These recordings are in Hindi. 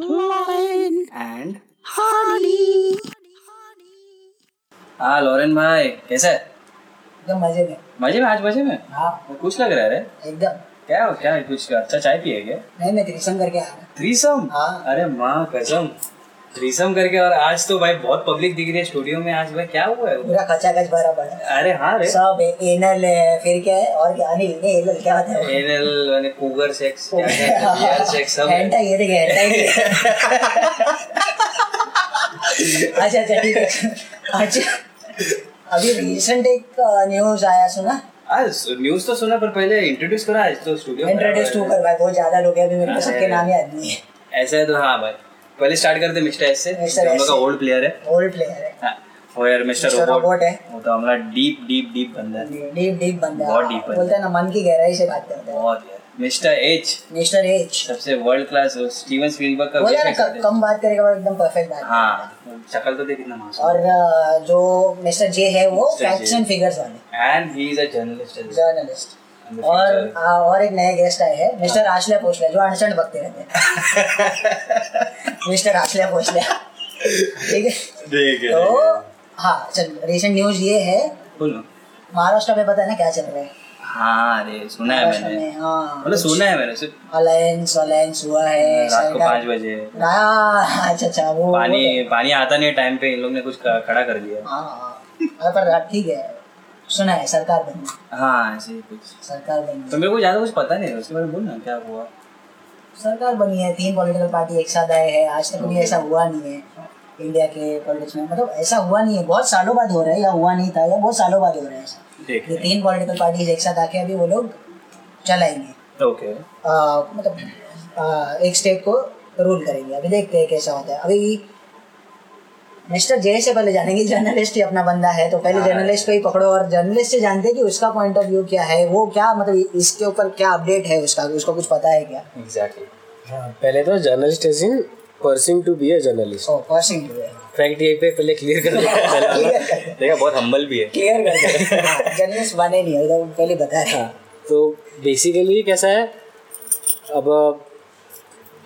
Lauren and Hardy। हाँ लॉरेन भाई कैसे? एकदम मजे में। मजे में आज मजे में? हाँ। कुछ लग रहा है रे? एकदम। क्या हो क्या कुछ अच्छा चाय पिए क्या? नहीं मैं थ्रीसम करके आ रहा हूँ। थ्रीसम? हाँ। अरे माँ कसम थ्रीसम करके। और आज तो भाई बहुत पब्लिक दिख रही है स्टूडियो में आज भाई, क्या हुआ है? पूरा खचाखच भरा पड़ा है। अरे हाँ रे सब एनल है फिर क्या है और क्या नहीं एनल क्या होता है एनल यानी कोगर सेक्स यार सेक्स सब एंटा ये देख एंटा। अच्छा अच्छा ठीक है। अच्छा अभी रिसेंट एक न्यूज आया सुना? आज न्यूज तो सुना पर पहले इंट्रोड्यूस करा आज तो स्टूडियो इंट्रोड्यूस तो कर भाई बहुत ज्यादा लोग हैं अभी मेरे को सबके नाम याद नहीं है ऐसा है तो। हाँ भाई पहले स्टार्ट करते मिस्टर एस से जो हम लोग का ओल्ड प्लेयर है। हां और यार मिस्टर रोबोट है वो तो हमारा डीप बंदा है बहुत डीप बोलते हैं ना मन की गहराई से बात करते हैं बहुत। मिस्टर एच सबसे वर्ल्ड क्लास स्टीवन स्पीलबर्ग का बोला ना कम बात करेगा और एकदम परफेक्ट बात। हां शक्ल तो देख कितना मासूम। और जो मिस्टर जे है वो फैक्ट्स एंड फिगर्स वाले and he is a journalist. और एक नए गेस्ट आए हैं मिस्टर आशल्या पोशल्या जो अनशन बकते रहते हैं। मिस्टर आशल्या पोशल्या ठीक है तो हां चल रिसेंट न्यूज़ ये है बोलो महाराष्ट्र में पता है ना क्या चल रहा है? हाँ अरे सुना है मैंने। हाँ मतलब सुना है मैंने सिर्फ अलायंस हुआ है रात को 5 बजे। अच्छा वो पानी आता नहीं टाइम पे इन लोग ने कुछ खड़ा कर दिया। हाँ पर ठीक है सुना है सरकार बनी। हाँ ऐसे कुछ सरकार बनी तो मेरे को ज्यादा कुछ पता नहीं है उसके बारे में बोल ना क्या हुआ। सरकार बनी है 3 पॉलिटिकल पार्टी एक साथ आए हैं आज तक कभी ऐसा हुआ नहीं है इंडिया के पॉलिटिक्स में मतलब ऐसा हुआ नहीं है बहुत सालों बाद हो रहा है या हुआ नहीं था या बहुत सालों बाद हो रहा है ऐसा। ये 3 पॉलिटिकल पार्टीज एक साथ आके अभी वो लोग चलाएंगे ओके मतलब एक स्टेट को रूल करेंगे अभी देखते हैं कैसा होता है। अभी मिस्टर जय से पहले जानेंगे जर्नलिस्ट ही अपना बंदा है तो पहले जर्नलिस्ट को ही पकड़ो और जर्नलिस्ट से जानते हैं कि उसका पॉइंट ऑफ व्यू क्या है वो क्या मतलब इसके ऊपर क्या अपडेट है उसका उसको कुछ पता है क्या एग्जैक्टली। हाँ पहले तो journalist Pursuing to be a journalist. Oh, pursuing to be. Fact ये पे पहले clear कर दे। देखा बहुत humble भी है। Clear कर दे। Journalist बने नहीं है तो पहले बताया। तो basically कैसा है अब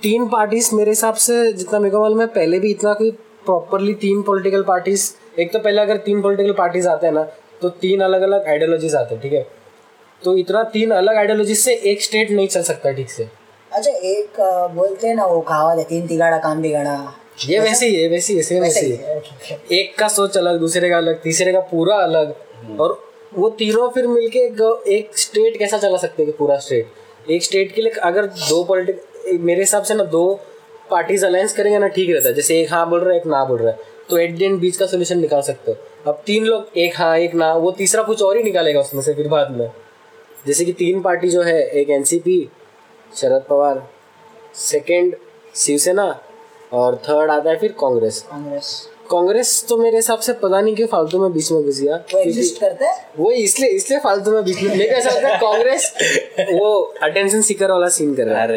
3 parties मेरे हिसाब से जितना मेरे को मालूम है पहले भी इतना कोई properly 3 political parties एक तो पहले अगर 3 political parties आते हैं ना तो 3 अलग अलग ideologies आते हैं ठीक है तो इतना 3 अलग ideologies से एक state नहीं चल सकता ठीक से। अच्छा एक बोलते हैं ना वो कहावत है 3 तिगाड़ा काम बिगाड़ा ये वैसे ही है। एक का सोच अलग दूसरे का अलग तीसरे का पूरा अलग और वो तीनों फिर मिलके एक स्टेट कैसा चला सकते हैं पूरा स्टेट एक स्टेट के लिए अगर 2 पॉलिटिक मेरे हिसाब से ना 2 पार्टीज अलायंस करेंगे ना ठीक रहता है जैसे एक हाँ बोल रहा है एक ना बोल रहा है तो एट द एंड बीच का सोल्यूशन निकाल सकते हो। अब 3 लोग एक हाँ एक ना वो तीसरा कुछ और ही निकालेगा उसमें से फिर बाद में जैसे कि 3 पार्टी जो है एक एनसीपी शरद पवार सेकंड शिवसेना और थर्ड आता है फिर कांग्रेस तो मेरे हिसाब से पता नहीं क्यों फालतू में बीच में घुस गया वो एग्जिस्ट करता है वो इसलिए फालतू में बीच में लेकिन ऐसा होता है कांग्रेस वो अटेंशन सीकर वाला सीन कर रहा है।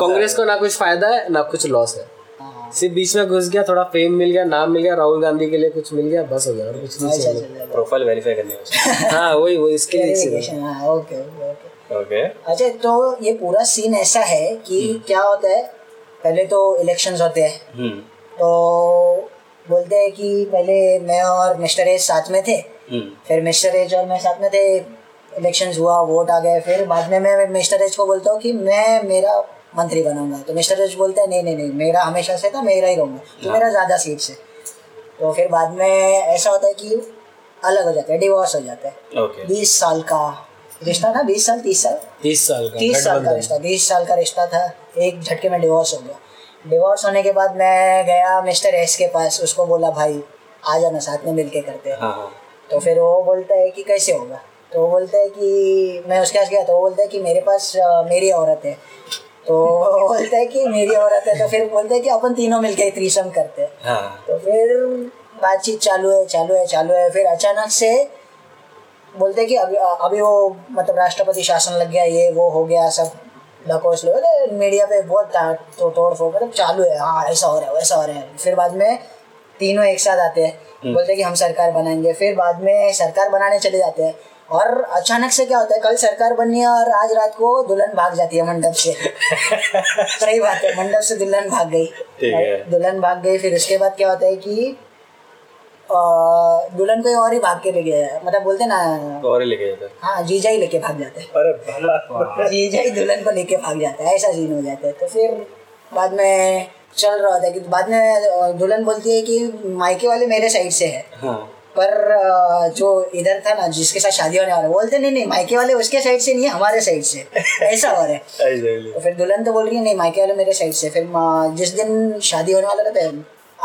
कांग्रेस को ना कुछ फायदा है ना कुछ लॉस है सिर्फ बीच में घुस गया थोड़ा फेम मिल गया नाम मिल गया राहुल गांधी के लिए कुछ मिल गया बस हो गया और कुछ नहीं प्रोफाइल वेरीफाई करने। हाँ वही इसके लिए Okay. अच्छा तो ये पूरा सीन ऐसा है कि क्या होता है पहले तो इलेक्शंस होते हैं तो बोलते हैं कि पहले मैं और मिस्टर एज साथ में थे फिर मिस्टर एज और मैं साथ में थे इलेक्शंस हुआ वोट आ गए फिर बाद में मैं मिस्टर एज को बोलता हूँ कि मैं मेरा मंत्री बनाऊंगा तो मिस्टर एज बोलता है नहीं मेरा हमेशा से था मेरा ही रहूँगा तो मेरा ज़्यादा सीट से तो फिर बाद में ऐसा होता है कि अलग हो जाता है डिवोर्स हो जाता है 20 साल का रिश्ता था 20 साल का रिश्ता था एक झटके में डिवोर्स हो गया। डिवोर्स होने के बाद मैं गया मिस्टर एस के पास उसको बोला भाई आ जाना साथ में मिलके करते हैं। हाँ। तो फिर वो बोलता है कि कैसे होगा तो वो बोलता है कि मैं उसके पास गया तो वो बोलता है कि मेरे पास मेरी औरत है तो बोलता है कि मेरी औरत है तो फिर बोलता है कि अपन तीनों मिलके थ्रीसम करते हैं। हाँ। तो फिर बातचीत चालू है फिर अचानक से बोलते कि अभी वो मतलब राष्ट्रपति शासन लग गया ये वो हो गया सब लकोस लोग मीडिया पे बहुत तोड़ फोड़ मतलब चालू है। हाँ ऐसा हो रहा है वैसा हो रहा है फिर बाद में तीनों एक साथ आते हैं बोलते कि हम सरकार बनाएंगे फिर बाद में सरकार बनाने चले जाते हैं और अचानक से क्या होता है, कल सरकार बननी है और आज रात को दुल्हन भाग जाती है मंडप से। सही बात है, मंडप से दुल्हन भाग गई, दुल्हन भाग गई। फिर उसके बाद क्या होता है कि दुल्हन कोई और ही भाग के ले गया, मतलब बोलते ना और ही लेके जाता है। हाँ, जीजा ही लेके भाग जाता है, जीजा ही दुल्हन को लेके भाग जाता है, ऐसा सीन हो जाता है। तो फिर बाद में चल रहा होता है कि बाद में दुल्हन बोलती है कि मायके वाले मेरे साइड से है। हाँ। पर जो इधर था ना जिसके साथ शादी होने वाला, बोलते नहीं नहीं मायके वाले उसके साइड से नहीं है, हमारे साइड से। ऐसा हो रहा है। तो फिर दुल्हन तो बोल रही है नहीं मायके वाले मेरे साइड से। फिर जिस दिन शादी होने वाला रहता है,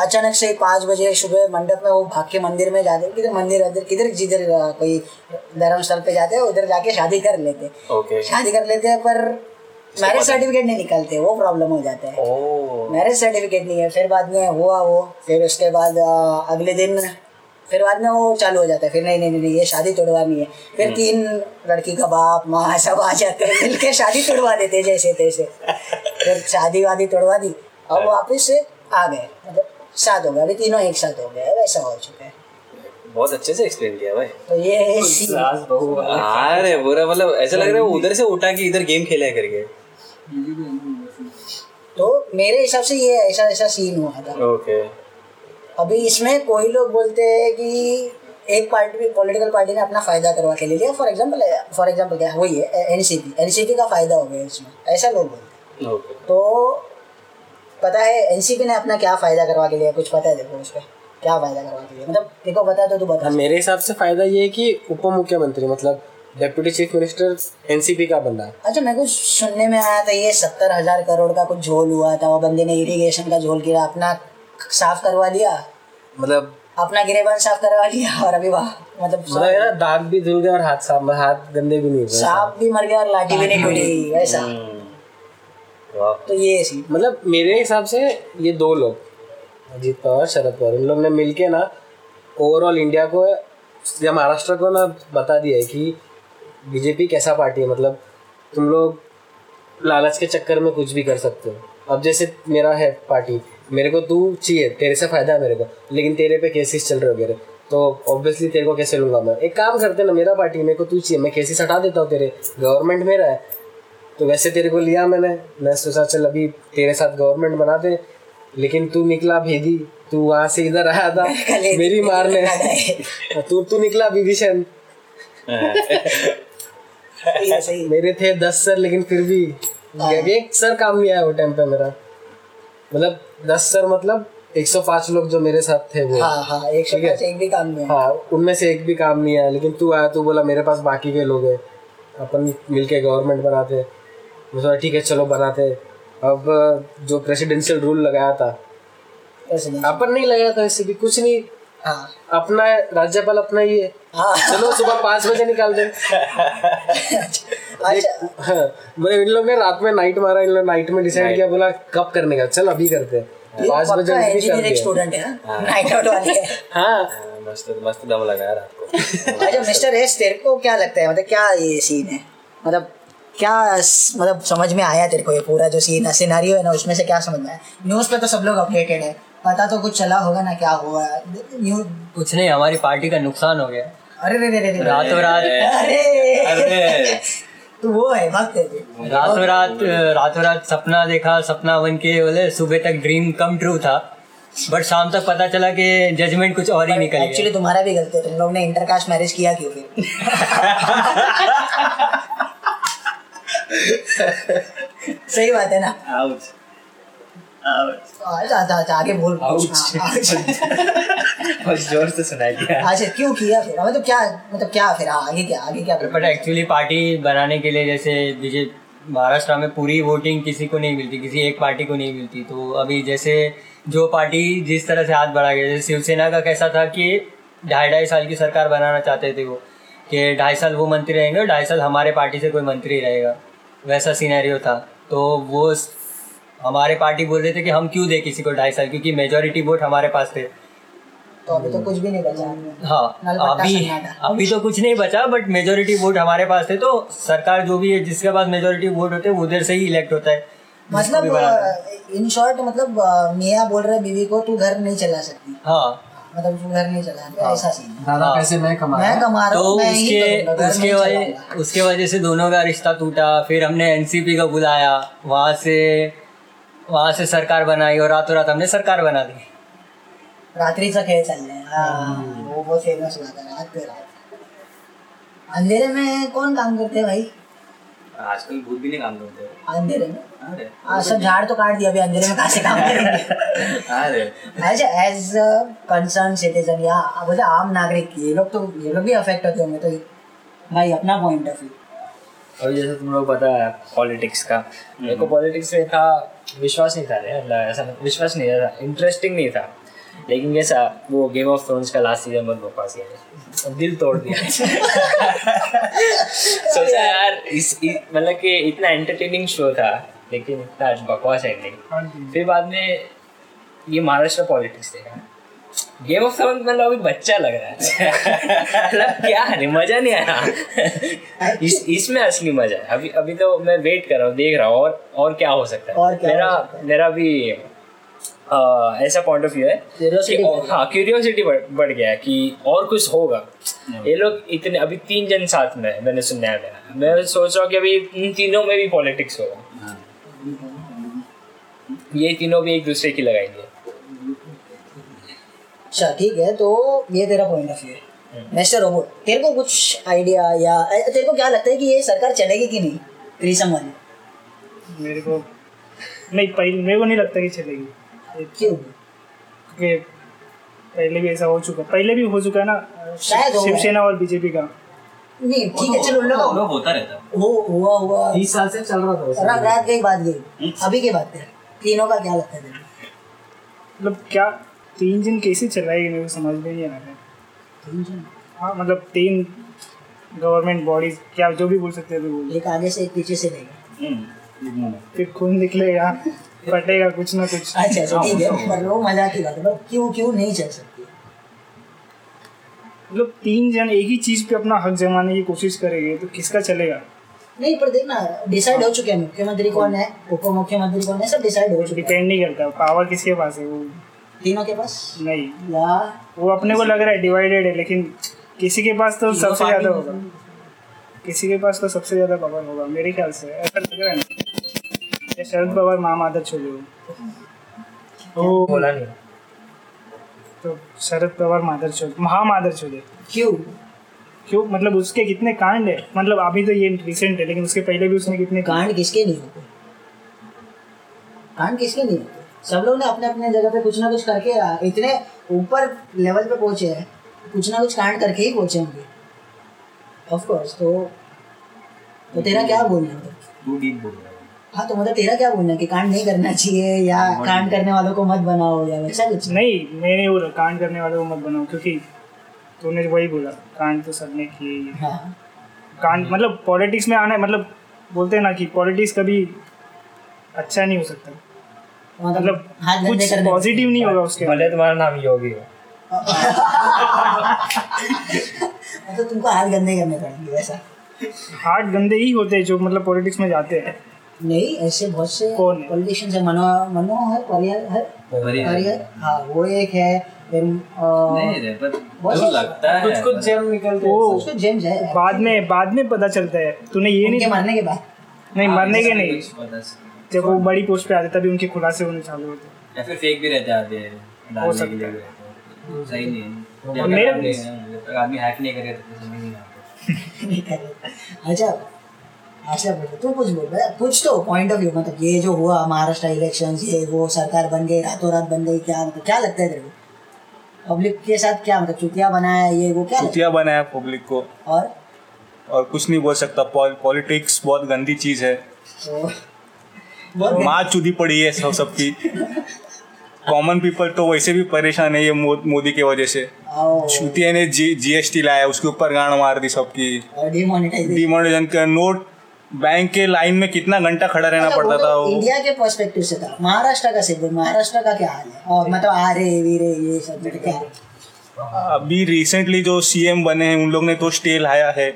अचानक से 5 बजे सुबह मंडप में वो भाग के मंदिर में जाते हैं, किधर मंदिर उधर किधर जिधर कोई धर्मस्थल पे जाते हैं, उधर जाके शादी कर लेते हैं। शादी कर लेते हैं पर मैरिज सर्टिफिकेट नहीं निकालते, वो प्रॉब्लम हो जाता है। मैरिज सर्टिफिकेट नहीं है। फिर बाद में हुआ वो, फिर उसके बाद अगले दिन फिर बाद में वो चालू हो जाता है, फिर नहीं नहीं नहीं ये शादी तोड़वानी है। फिर 3 लड़की का बाप माँ सब आ जाते हैं, मिलके शादी तोड़वा देते जैसे तैसे। फिर शादी वादी तोड़वा दी, अब वापस से आ गए, मतलब साथ हो गए, अभी तीनों एक साथ हो गए, वैसा हो चुका है। बहुत अच्छे से एक्सप्लेन किया भाई। तो ये सास बहू अरे बुरा, मतलब ऐसा लग रहा है उधर से उठा के इधर गेम खेला करके। तो मेरे हिसाब से ये ऐसा ऐसा सीन हुआ था। ओके। अभी इसमें कोई लोग बोलते हैं कि एक पार्टी पॉलिटिकल पार्टी ने अपना फ़ायदा करवा के ले लिया। फॉर एग्जाम्पल क्या वही है, एनसीपी का फ़ायदा हो गया इसमें, ऐसा लोग बोलते हैं। Okay. तो पता है एनसीपी ने अपना क्या फ़ायदा करवा के लिया, कुछ पता है देखो उसका क्या फ़ायदा करवा के लिया, मतलब देखो बता तो तू बता। मेरे हिसाब से फ़ायदा ये है कि उप मुख्यमंत्री मतलब डेप्यूटी चीफ मिनिस्टर एनसीपी का बंदा। अच्छा, मैं कुछ सुनने में आया था ये 70,000 करोड़ का कुछ झोल हुआ था, वो बंदे ने इरीगेशन का झोल किया, अपना साफ करवा लिया, मतलब अपना गिरेबान साफ करवा लिया, और अभी मतलब दाग भी धुल गया और हाथ गंदे भी नहीं हुए, सांप भी मर गया और लाठी भी नहीं टूटी, वैसा। तो ये मतलब मेरे हिसाब से ये 2 लोग, अजीत पवार शरद पवार, इन लोग ने मिलके ना ओवरऑल इंडिया को या महाराष्ट्र को ना बता दिया है कि बीजेपी कैसा पार्टी है, मतलब तुम लोग लालच के चक्कर में कुछ भी कर सकते हो। अब जैसे मेरा है पार्टी, मेरे को तू चाहिए, तेरे से फ़ायदा है मेरे को, लेकिन तेरे पे केसेस चल रहे हो मेरे, तो ऑब्वियसली तेरे को कैसे लूँगा मैं। एक काम करते ना, मेरा पार्टी, मेरे को तू चाहिए, मैं केसेस हटा देता हूँ तेरे, गवर्नमेंट मेरा है, तो वैसे तेरे को लिया मैंने सोचा चल अभी तेरे साथ गवर्नमेंट बना दे, लेकिन तू निकला भेदी, तू वहाँ से इधर आया था मेरी मारने, तू निकला विभीषण। मेरे थे 10 सर, लेकिन फिर भी एक सर काम नहीं आया वो टाइम पे मेरा, मतलब 10 सर मतलब 105 लोग जो मेरे साथ थे वो। हाँ, 105 एक भी काम नहीं आया। हाँ, उनमें से एक भी काम नहीं आया, लेकिन तू आया, तू बोला मेरे पास बाकी के लोग हैं, अपन मिलके गवर्नमेंट बनाते हैं। मैं सोचा ठीक है चलो बनाते। अब जो प्रेसिडेंशियल रूल लगाया था अपन नहीं लगाया था, इससे भी कुछ नहीं। हाँ, अपना राज्यपाल अपना ही है। हाँ, चलो सुबह 5 बजे निकाल दे। अच्छा, इन लोग ने रात में नाइट मारा, इन लोग नाइट में डिसाइड किया, बोला कब करने का, चल अभी करते हैं 5 बजे। स्टूडेंट है, नाइट आउट वाले। हाँ, मस्त मस्त दम लगाया रात को। अच्छा मिस्टर एस, तेरे को क्या लगता है, मतलब क्या ये सीन है, मतलब क्या मतलब समझ में आया तेरे को ये पूरा जो सीन सिनेरियो है ना, उसमें से क्या समझ में आया? न्यूज़ पे तो सब लोग अपडेटेड है, पता तो कुछ चला होगा ना क्या हुआ है। कुछ नहीं, हमारी पार्टी का नुकसान हो गया। अरे रातों रात, अरे तो वो है बात, रातों रात सपना देखा, सपना बन के बोले सुबह तक ड्रीम कम ट्रू था, बट शाम तक पता चला कि जजमेंट कुछ और ही निकल गया। एक्चुअली तुम्हारा भी गलती है, तुम लोग ने इंटरकास्ट मैरिज किया क्यों फिर? सही बात है ना। आगे बोल, बहुत जोर से सुनाई दिया। अच्छा क्यों किया फिर, मतलब क्या फिर आगे क्या? बट एक्चुअली पार्टी बनाने के लिए, जैसे बीजेपी महाराष्ट्र में पूरी वोटिंग किसी को नहीं मिलती, किसी एक पार्टी को नहीं मिलती, तो अभी जैसे जो पार्टी जिस तरह से हाथ बढ़ा गया, जैसे शिवसेना का कैसा था कि 2.5 साल की सरकार बनाना चाहते थे वो, कि 2.5 साल वो मंत्री रहेंगे और 2.5 साल हमारे पार्टी से कोई मंत्री रहेगा, वैसा सिनेरियो था। तो वो हमारे पार्टी बोल रहे थे कि हम क्यों दे किसी को 2.5 साल, क्योंकि मेजोरिटी वोट हमारे पास थे। तो अभी तो कुछ भी नहीं बचा। हाँ, अभी तो कुछ नहीं बचा, बट मेजोरिटी वोट हमारे पास थे, तो सरकार जो भी है जिसके पास मेजोरिटी वोट होते हैं उधर से ही इलेक्ट होता है। मतलब इन शॉर्ट, मतलब मियाँ बोल रहे बीवी को तू घर नहीं चला सकती। हाँ, मतलब घर नहीं चला रहा, ऐसा सीन। दादा पैसे मैं कमा रहा, मैं कमा रहा हूँ, उसके वजह से दोनों का रिश्ता टूटा। फिर हमने एनसीपी को बुलाया, वहाँ से सरकार बनाई और रातों रात हमने सरकार बना दी। रात्रि से खेल चल रहे हैं, वो बहुत फेमस हुआ था। रात रात अंधेरे में कौन काम करते है भाई? आजकल भूत भी नहीं काम करते अंधेरे में। अरे सब झाड़ तो काट दिया, अभी अंधेरे में कहाँ से काम करेंगे? अरे अच्छा, एज अ कंसर्न सिटीजन या मतलब आम नागरिक, ये लोग भी अफेक्ट होते होंगे, तो भाई अपना पॉइंट ऑफ व्यू। अभी जैसे तुम लोग पता है पॉलिटिक्स का, मेरे को पॉलिटिक्स में इतना विश्वास नहीं था, ऐसा विश्वास नहीं था, इंटरेस्टिंग नहीं था। लेकिन कैसा वो गेम ऑफ थ्रोन्स का लास्ट सीजन मत वापस गया, दिल तोड़ दिया। सोचा यार इस मतलब कि इतना एंटरटेनिंग शो था लेकिन इतना बकवास एंडिंग। फिर बाद में ये महाराष्ट्र पॉलिटिक्स देखा, गेम ऑफ थ्रोन्स मतलब अभी बच्चा लग रहा है। मतलब क्या है, मज़ा नहीं आया। इसमें असली मज़ा है। अभी तो मैं वेट कर रहा हूँ, देख रहा हूँ और क्या हो सकता है। मेरा भी ऐसा पॉइंट ऑफ व्यू है कि हाँ, क्यूरियोसिटी बढ़ गया है कि और कुछ होगा। ये लोग इतने अभी 3 जन साथ में, मैंने सुना है, मैं सोच रहा हूँ कि अभी इन तीनों में भी पॉलिटिक्स होगा। ये तीनों भी एक दूसरे की लगाएंगे। अच्छा ठीक है, तो ये तेरा पॉइंट ऑफ व्यू है। मिस्टर रोबोट, तेरे को कुछ आइडिया या तेरे को क्या लगता है कि ये सरकार चलेगी कि नहीं? त्रिसम वाली मेरे को नहीं, मेरे को नहीं लगता कि चलेगी। क्यों? क्योंकि पहले भी ऐसा हो चुका है, ना शिवसेना और बीजेपी का। नहीं ठीक है, चलो लोग होता रहता है, हुआ 30 साल से चल रहा था। एक बात गई, अभी की बात करें, तीनों का क्या लगता है? मतलब क्या 3 जन कैसे चलाएगी, मेरे को समझ में नहीं आ रहा है। 3 जन? हाँ मतलब 3 गवर्नमेंट बॉडीज, क्या जो भी बोल सकते हैं, एक आगे से एक पीछे से रहेगा, फिर खून निकलेगा, फटेगा कुछ ना कुछ। अच्छा ठीक है, पर लोग मजाक की बात है, पर क्यों नहीं चल सकती? मतलब 3 जन एक ही चीज पे अपना हक जमाने की कोशिश करेंगे तो किसका चलेगा? नहीं पर देखना, डिसाइड हो चुके हैं मुख्यमंत्री कौन है, उप मुख्यमंत्री कौन है, सब डिसाइड हो चुके हैं। डिपेंड नहीं करता पावर किसके पास है। वो तीनों के पास नहीं, वो अपने को लग रहा है डिवाइडेड है, लेकिन किसी के पास तो सबसे ज्यादा होगा, पावर होगा मेरे ख्याल से, ऐसा लग रहा है। शरद पवार मामादर छोले बोला नहीं तो शरद पवार मादर छोले, महामादर छोले। क्यों? मतलब उसके कितने कांड है, मतलब अभी तो ये रिसेंट है लेकिन उसके पहले भी उसने कितने कांड। किसके नहीं होते कांड, किसके नहीं होते? सब लोग ने अपने अपने जगह पे कुछ ना कुछ करके इतने ऊपर लेवल पे पहुंचे हैं, कुछ ना कुछ कांड करके ही पहुंचे होंगे ऑफकोर्स। तो तेरा क्या बोलना है? हाँ तो मतलब तेरा क्या बोलना है कि कांड नहीं करना चाहिए या कांड करने वालों को मत बनाओ या वैसा कुछ? नहीं मैं नहीं बोला कांड करने वालों को मत बनाओ, क्योंकि तूने वही बोला, कांड तो सबने किए। हाँ। कांड मतलब पॉलिटिक्स में आना है, मतलब बोलते हैं ना कि पॉलिटिक्स कभी अच्छा नहीं हो सकता, मतलब कुछ पॉजिटिव नहीं होगा उसके। भले तुम्हारा नाम योगी हो, मतलब तुमको हाथ गंदे करने पड़ेंगे वैसा। हाथ गंदे ही होते हैं जो मतलब पॉलिटिक्स में जाते हैं। नहीं ऐसे बहुत से पॉलिटिशियंस है, मनोहर पर्रिकर, हाँ वो एक है, बाद में पता चलता है। तूने ये नहीं मरने के बाद, नहीं मरने के नहीं, जब वो बड़ी पोस्ट पे आते तभी उनके खुलासे होने चालू होते, या फिर फेक भी रहते आते हो सकता है। सही नहीं, आदमी हैक नहीं करे। अच्छा ऐसा बोलो, तू कुछ बोल रहा है, कुछ तो पॉइंट ऑफ व्यू, मतलब ये जो हुआ महाराष्ट्र इलेक्शंस, ये वो सरकार बन गई रातों रात बन गई, क्या मतलब क्या लगता है तेरे को पब्लिक के साथ? क्या मतलब चुतिया बनाया ये वो, क्या चुतिया बनाया पब्लिक को? और कुछ नहीं बोल सकता। पॉलिटिक्स बहुत गंदी चीज़ है, माँ चुदी पड़ी है सबकी। कॉमन पीपल तो वैसे भी परेशान है ये मोदी की वजह से। चुतिया ने GST लाया, उसके ऊपर गांड मार दी सबकी। डिमोनेटाइजेशन का नोट, बैंक के लाइन में कितना घंटा खड़ा रहना पड़ता था। वो इंडिया के पर्सपेक्टिव से था, महाराष्ट्र का से महाराष्ट्र का क्या हाल है? और मतलब आरे वीरे ये सब क्या? अभी रिसेंटली जो CM बने हैं उन लोग ने तो स्टे लाया है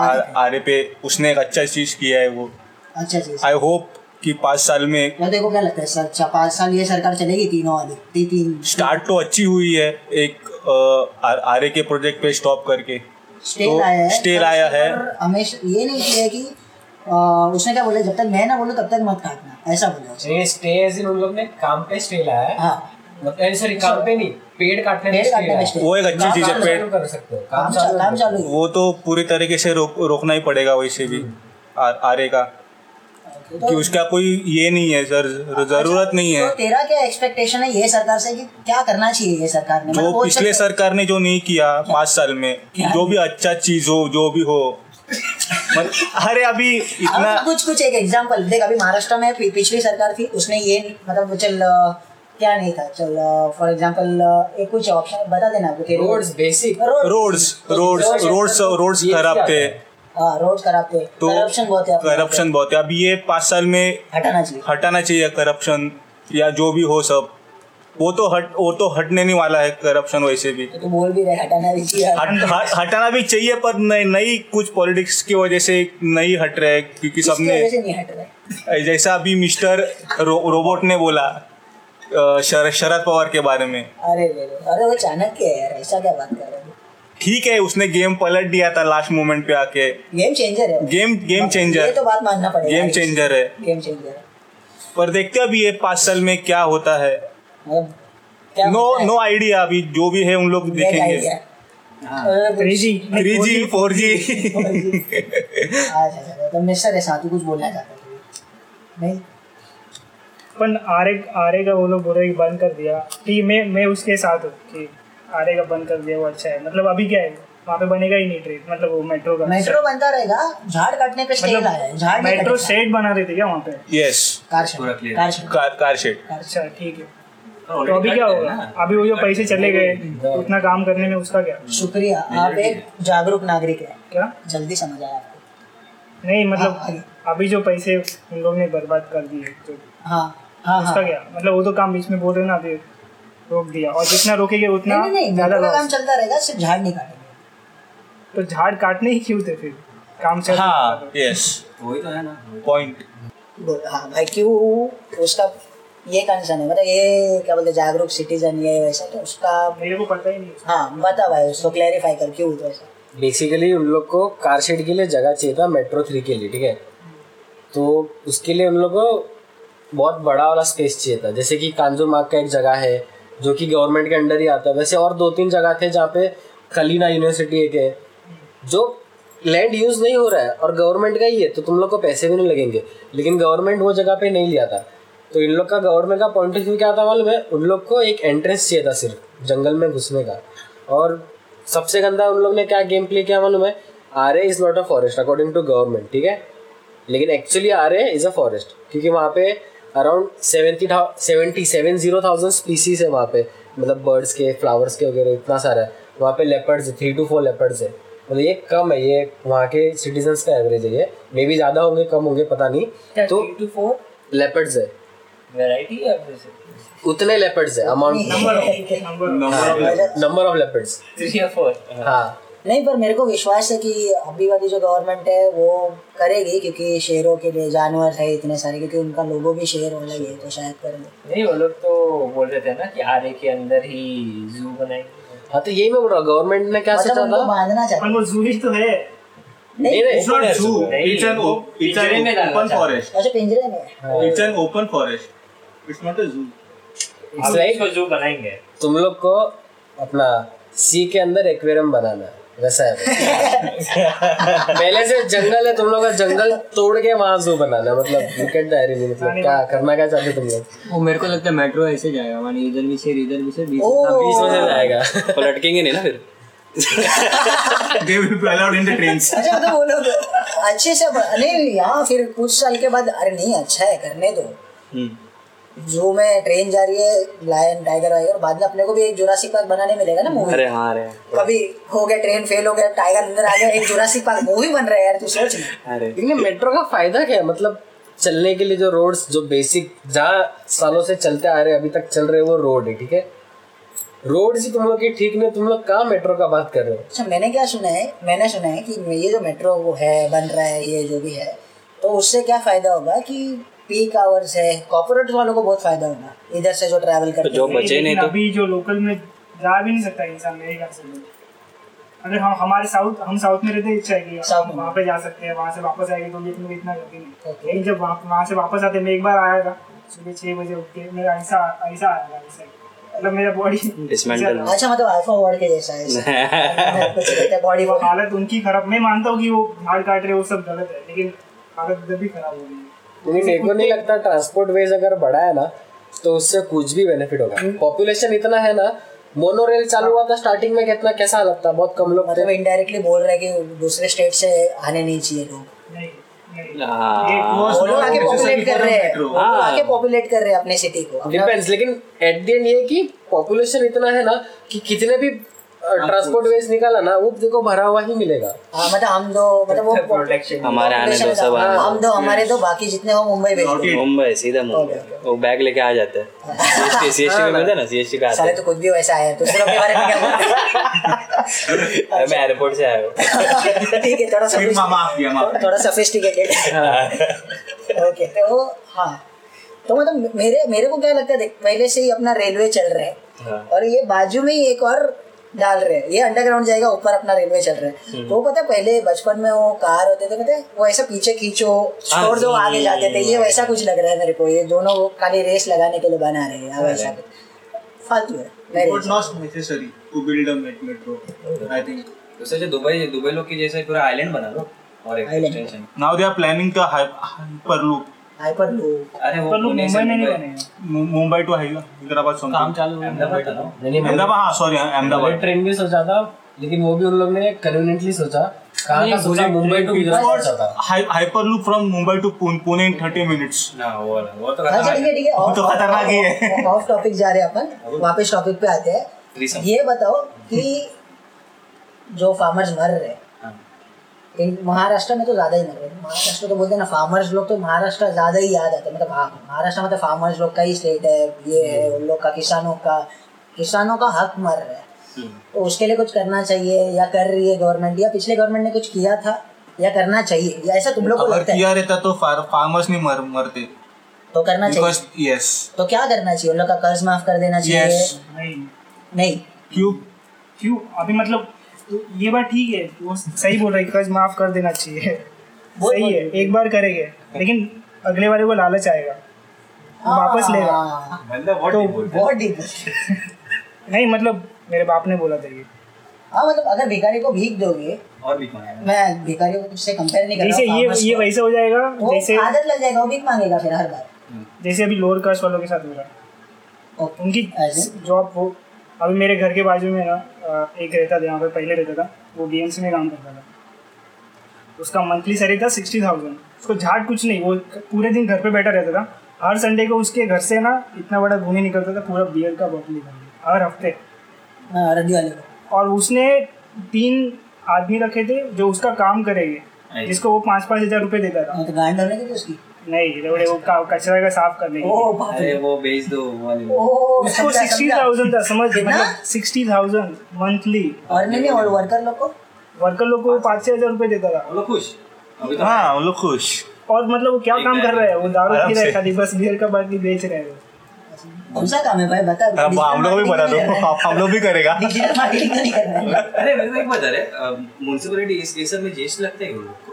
आरे पे, उसने एक अच्छा चीज किया है वो। अच्छा चीज, आई होप कि 5 साल में देखो क्या लगता है सर, 5 साल ये सरकार चलेगी तीनों वाली। स्टार्ट तो अच्छी हुई है, एक आरए के प्रोजेक्ट पे स्टॉप करके स्टे लाया है। हमेशा ये नहीं किया कि उसने क्या बोला, जब तक मैं ना बोलूं तब तक मत काटना, ऐसा बोला। ये स्टे ऐसे उन लोग ने काम पे स्टे लाया है, मतलब सॉरी काम पे नहीं, पेड़ काटने पे स्टे लाया है। वो एक अच्छी चीज है, पेड़ कर सकते हो, काम चालू वो तो पूरी तरीके से रोकना ही पड़ेगा। वैसे भी आरए का कि उसका कोई ये नहीं है सर, जरूरत नहीं है। तो तेरा क्या एक्सपेक्टेशन है ये सरकार से कि क्या करना चाहिए ये सरकार ने? जो पिछले सरकार ने जो नहीं किया 5 साल में, जो भी अच्छा चीज हो, जो भी हो अरे अभी इतना कुछ एक एग्जांपल देख, अभी महाराष्ट्र में पिछली सरकार थी, उसने ये मतलब चल क्या नहीं था, चल फॉर एग्जांपल एक कुछ ऑप्शन बता देना आपको। रोड्स बेसिक, रोड्स खराब थे, रोड खराब थे, करप्शन बहुत है। अभी ये 5 साल में हटाना चाहिए करप्शन या जो भी हो सब। वो तो हटने नहीं वाला है करप्शन वैसे भी। तो बोल भी रहे हटाना भी चाहिए पर नई कुछ पॉलिटिक्स की वजह से नहीं हट रहे, क्योंकि सबने जैसा अभी मिस्टर रोबोट ने बोला शरद पवार के बारे में, अरे वो चाणक्य है यार, ऐसा क्या बात कर रहे हो। ठीक है, उसने गेम पलट दिया था लास्ट मोमेंट पे आके। गेम चेंजर है। पर देखते अभी ये 5 साल में क्या होता है, नो आइडिया। अभी जो भी है उन लोग देखेंगे, 3G 4G। कुछ बोलना चाहता नहीं, पर आरे का वो लोग बोल रहे बंद कर दिया। ठीक, मैं उसके साथ हूँ, आरे का बंद कर दिया वो अच्छा है। मतलब अभी क्या है, वहाँ पे बनेगा ही नहीं ट्रेन, मतलब वो मेट्रो का मेट्रो बनता रहेगा। झाड़ काटने पे स्टे लाया है, झाड़ मेट्रो शेड बना देते क्या वहाँ पे? Yes, car shed. अच्छा ठीक है, तो अभी क्या होगा? अभी वो जो पैसे चले गए उतना काम करने में, उसका क्या? शुक्रिया, आप एक जागरूक नागरिक है, क्या जल्दी समझ आया आपको? नहीं मतलब अभी जो पैसे उन लोग ने बर्बाद कर दिए, तो उसका क्या मतलब? वो तो काम बीच में बोल रहे ना, अभी रोक दिया, और जितना रोकेंगे उतना ज्यादा काम चलता रहेगा, सिर्फ झाड़ नहीं काटेंगे। तो झाड़ काटने ही क्यों थे फिर, काम चल रहा है। यस, वही तो है ना पॉइंट। हाँ भाई, क्यों उसका ये कंसर्न है, मतलब ये क्या बोलते जागरूक सिटीजन ये वैसा, तो उसका मेरे को पता ही नहीं। हाँ बता भाई, उसको क्लैरिफाई कर, क्यों हुआ ऐसा। बेसिकली उन लोग को कार शेड के लिए जगह चाहिए था मेट्रो 3 के लिए, ठीक है। तो उसके लिए उन लोग को बहुत बड़ा वाला स्पेस चाहिए था, जैसे कि कांजूरमार्ग का एक जगह है जो कि गवर्नमेंट के अंडर ही आता है। वैसे और 2-3 जगह थे जहाँ पे कलीना यूनिवर्सिटी एक है, जो लैंड यूज़ नहीं हो रहा है और गवर्नमेंट का ही है, तो तुम लोग को पैसे भी नहीं लगेंगे। लेकिन गवर्नमेंट वो जगह पे नहीं लिया था। तो इन लोग का गवर्नमेंट का पॉइंट ऑफ व्यू क्या था मालूम है? उन लोग को एक एंट्रेंस चाहिए था सिर्फ जंगल में घुसने का। और सबसे गंदा उन लोग ने क्या गेम प्ले किया मालूम है? Aarey is not a forest according to government, ठीक है, लेकिन actually Aarey is a forest, क्योंकि वहाँ पे अराउंड 70,000 स्पीसीज है वहाँ पे, मतलब बर्ड्स के, फ्लावर्स के वगैरह इतना सारा है। वहाँ पे लेपर्ड्स 3-4 लेपर्ड्स है, मतलब ये कम है, ये वहाँ के सिटीजन्स का एवरेज है। ये मे भी ज़्यादा होंगे कम होंगे पता नहीं, तो 3-4 लेपर्ड्स है, वैरायटी है उतने लेपर्ड्स है, अमाउंट नंबर ऑफ लेपर्ड्स 3 या 4। हाँ नहीं, पर मेरे को विश्वास है कि अभी वाली जो गवर्नमेंट है वो करेगी, क्योंकि शेरों के लिए जानवर है इतने सारे, क्योंकि उनका लोगों भी शेर होना है, तो शायद करेंगे। नहीं वो लोग तो बोल रहे थे ना कि आरे के अंदर ही जू बनाएंगे। हाँ तो यही मैं बोल रहा हूँ, गवर्नमेंट ने क्या सोचा था, बांधना चाहता वो जू ही तो है। नहीं it's an open forest, it's not a zoo. It's like जू बनाएंगे, तुम लोग को अपना सी के अंदर एक्वेरियम बनाना है, वैसा है पहले से जंगल है, तुम लोग का जंगल तोड़ के वहां जो बनाना, मतलब विकेट डायरी में, मतलब क्या करना क्या चाहते तुम लोग? वो मेरे को लगता है मेट्रो ऐसे जाएगा, माने इधर भी से 20 में जाएगा, पलटकेंगे नहीं ना फिर अच्छा तो वो लोग अच्छे से नहीं, यहाँ फिर कुछ साल के बाद अरे नहीं अच्छा है करने दो, जू में ट्रेन जा रही है, लायन टाइगर वाइगर, बाद में अपने को भी एक जुरासिक पार्क बनाने मिलेगा ना मूवी। अरे हाँ रे, कभी हो गया ट्रेन फेल हो गया, टाइगर अंदर आ गया, एक जुरासिक पार्क मूवी बन रहा है यार, तू सोच ना। अरे लेकिन मेट्रो का फायदा क्या है, मतलब चलने के लिए जो रोड्स, जो बेसिक जहाँ सालों से चलते आ रहे अभी तक चल रहे, वो रोड है, ठीक है, रोड ही तुम लोग की ठीक नहीं, तुम लोग कहाँ मेट्रो का बात कर रहे हो। अच्छा मैंने सुना है कि ये जो मेट्रो वो है बन रहा है, ये जो भी है, तो उससे क्या फायदा होगा कि पीक आवर्स है, कॉर्पोरेट वालों को बहुत फायदा होगा, इधर से जो ट्रैवल करते हैं, जो बचे नहीं तो अभी जो लोकल में जा भी नहीं सकता इंसान, नहीं कर सकता। अगर हम साउथ में रहते चाहिए वहाँ पे जा सकते हैं, वहाँ से वापस आएंगे तो लेकिन इतना गलती नहीं। लेकिन जब वहाँ से वापस आते, मैं एक बार आया था सुबह 6 बजे उठ के, मेरा ऐसा आया था मतलब मेरा बॉडी डिसमेंटल। अच्छा मतलब अल्फा वर्ड के जैसा है बॉडी। वो हालत उनकी खराब, मैं मानता हूँ कि वो झाड़ काट रहे वो सब गलत है, लेकिन हालत जब भी खराब हो रही है। लेकिन मेरे को नहीं लगता ट्रांसपोर्ट वेज अगर बढ़ा है ना तो उससे कुछ भी बेनिफिट होगा। पॉपुलेशन इतना है ना, मोनोरेल चालू हुआ था स्टार्टिंग में कितना कैसा लगता, बहुत कम लोग। मतलब इनडायरेक्टली बोल रहा है कि दूसरे स्टेट से आने नहीं चाहिए लोग। पॉपुलेशन इतना है ना कि कितने भी ट्रांसपोर्ट वेस्ट निकाला ना वो देखो भरा हुआ ही मिलेगा। मतलब हम दो मतलब हमारे दो बाकी जितने वो मुंबई सीधा मुंबई वो बैग लेके आ जाते हैं। सीएसटी में मिलता है ना, सीएसटी का सारे तो कुछ भी वैसा है। तो सिर्फ के बारे में क्या बोलते, मैं एयरपोर्ट से आया हूं ठीक है, थोड़ा सा मामा थोड़ा सोफिस्टिकेटेड ओके। तो हां तो मतलब मेरे को क्या लगता है, देख पहले से ही अपना रेलवे चल रहा है और ये बाजू में ही एक और डाल रहे हैं, ये अंडरग्राउंड जाएगा, ऊपर अपना रेलवे चल रहा है। तो पता है पहले बचपन में वो कार होते थे, पता है वो ऐसा पीछे खींचो छोड़ दो आगे जाते थे, ये वैसा कुछ लग रहा है मेरे को। ये दोनों वो खाली रेस लगाने के लिए बना रहे हैं, वैसा फालतू है। It not necessary to build a metro. I think जैसे दुबई लोग की जैसे पूरा आइलैंड बना लो और extension. Now they are planning the hyperloop. Mumbai to Hyderabad train भी सोचा था, लेकिन वो भी उन लोग ने कन्वीनियंटली सोचा Mumbai to Gujarat, hyperloop from Mumbai to Pune in 30 minutes. वो तो खतरनाक ही है। ऑफ टॉपिक जा रहे हैं अपन, वापस टॉपिक पे आते हैं। ये बताओ कि जो फार्मर्स मर रहे हैं महाराष्ट्र में, तो ज्यादा ही मर रहे हैं। महाराष्ट्र तो बोलते हैं ना फार्मर्स लोग, तो महाराष्ट्र ज्यादा ही याद आता है। मतलब हाँ महाराष्ट्र मतलब फार्मर्स लोग का ही स्टेट है, ये है उन लोग का, किसानों का हक मर रहा है। तो उसके लिए कुछ करना चाहिए या कर रही है गवर्नमेंट, या पिछले गवर्नमेंट ने कुछ किया था या करना चाहिए, या ऐसा तुम लोग को लगता है? अगर किया रहता तो फार्मर्स नहीं मरते। तो करना चाहिए। यस। तो क्या करना चाहिए? उन लोग का कर्ज माफ कर देना चाहिए? नहीं। क्यों अभी मतलब तो ये बात ठीक है, वो सही बोल रहा है, कर्ज माफ कर देना चाहिए, सही है, एक बार करेंगे लेकिन अगले बार वो लालच आएगा, वापस लेगा। नहीं मतलब मेरे बाप ने बोला था ये। हाँ मतलब अगर भिखारी को भीख दोगे, और भीख मांगेगा। मैं भिखारी को तुझसे कंपेयर नहीं कर रहा हूं, जैसे ये वैसे हो जाएगा, जैसे आदत लग जाएगा, वो भीख मांगेगा फिर हर बार, जैसे अभी लोअर कास्ट वालों के साथ हो रहा है। उनकी जॉब वो अभी मेरे घर के बाजू में ना एक रहता था, यहाँ पे पहले रहता था, वो बीएमसी में काम करता था। उसका मंथली सैलरी था 60,000। उसको झाड़ कुछ नहीं, वो पूरे दिन घर पे बैठा रहता था। हर संडे को उसके घर से ना इतना बड़ा धुआं निकलता था, पूरा बियर का बोतल निकलता हर हफ्ते। और उसने 3 आदमी रखे थे जो उसका काम करेंगे, जिसको वो 5,000 रुपये देता था। नहीं वो कचरा का साफ करने के, वो बेच दो उसको 60,000 था, समझ गए? मतलब 60,000 मंथली। और नहीं और वर्कर लोग को 5,000 रुपये देता था। वो लोग खुश। हाँ वो लोग खुश। और मतलब वो क्या काम कर रहा है? वो दारू पी रहा है, खाली बस बियर का बाटली बेच रहे हैं। कौन सा काम है भाई बता। हम लोग भी बता दो, हम लोग भी करेगा। अरे मेरे को एक बता रहे, म्यूनसिपैलिटी ये सब में जीएसटी लगता है उन लोग को?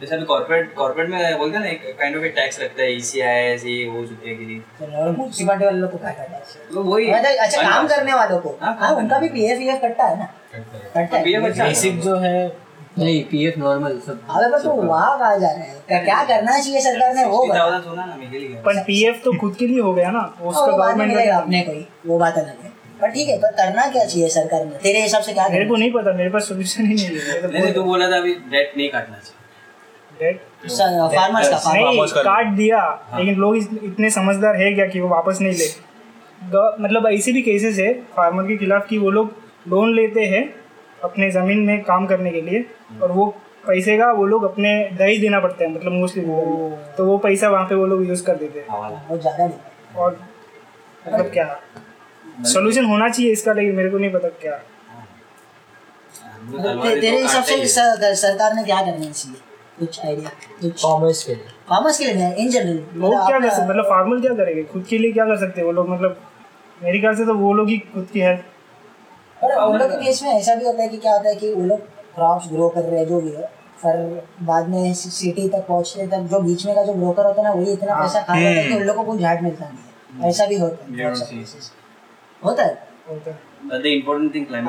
जैसे कॉर्पोरेट में बोलते हैं ना, एक काइंड ऑफ एक टैक्स लगता है, ईसीआईएस ये वो जुटेगिरी। म्युनिसिपैलिटी वाले लोग को काटा है वो, वही अच्छा काम करने वालों को। हां उनका भी पीएफ कटता है ना, कटता है पीएफ। बेसिक जो है नहीं, पीएफ नॉर्मल सब। अबे पर तो वहां आ जा रहे हैं, क्या करना चाहिए सरकार ने वो बताओ तो ना। मेरे लिए पर पीएफ तो खुद के लिए हो गया ना, उसका गवर्नमेंट ने अपने कोई वो बात अलग है। पर ठीक है, पर करना क्या चाहिए सरकार ने तेरे हिसाब से? क्या मेरे को नहीं पता, मेरे पास सॉल्यूशन ही नहीं है। तो बोला था अभी डेट नहीं काटना चाहिए, काट दिया। लेकिन लोग इतने समझदार है क्या कि वो वापस नहीं ले? मतलब ऐसे भी केसेस है फार्मर के खिलाफ कि वो लोग लोन लेते हैं अपने जमीन में काम करने के लिए, और वो पैसे का वो लोग अपने दहेज देना पड़ता है, मतलब मोस्टली। तो वो पैसा वहाँ पे वो लोग यूज कर देते हैं। और मतलब क्या सोल्यूशन होना चाहिए इसका, लेकिन मेरे को नहीं पता क्या। तेरे हिसाब से सरकार ने क्या करना चाहिए? कुछ आइडिया फार्मर्स के लिए नहीं, इन जनरल वो क्या कर सकते? मतलब फार्मर क्या करेंगे खुद के लिए, क्या कर सकते हैं वो लोग? मतलब मेरे ख्याल से तो वो लोग ही खुद की हेल्प उन लोग के केस में ऐसा भी होता है कि क्या होता है कि वो लोग क्रॉप्स ग्रो कर रहे हैं जो भी है, पर बाद में सिटी तक पहुँचते तक जो बीच में का जो ब्रोकर होता है ना वही इतना पैसा खा लेता है कि उन लोगों को कोई झाट मिलता नहीं है। ऐसा भी होता है।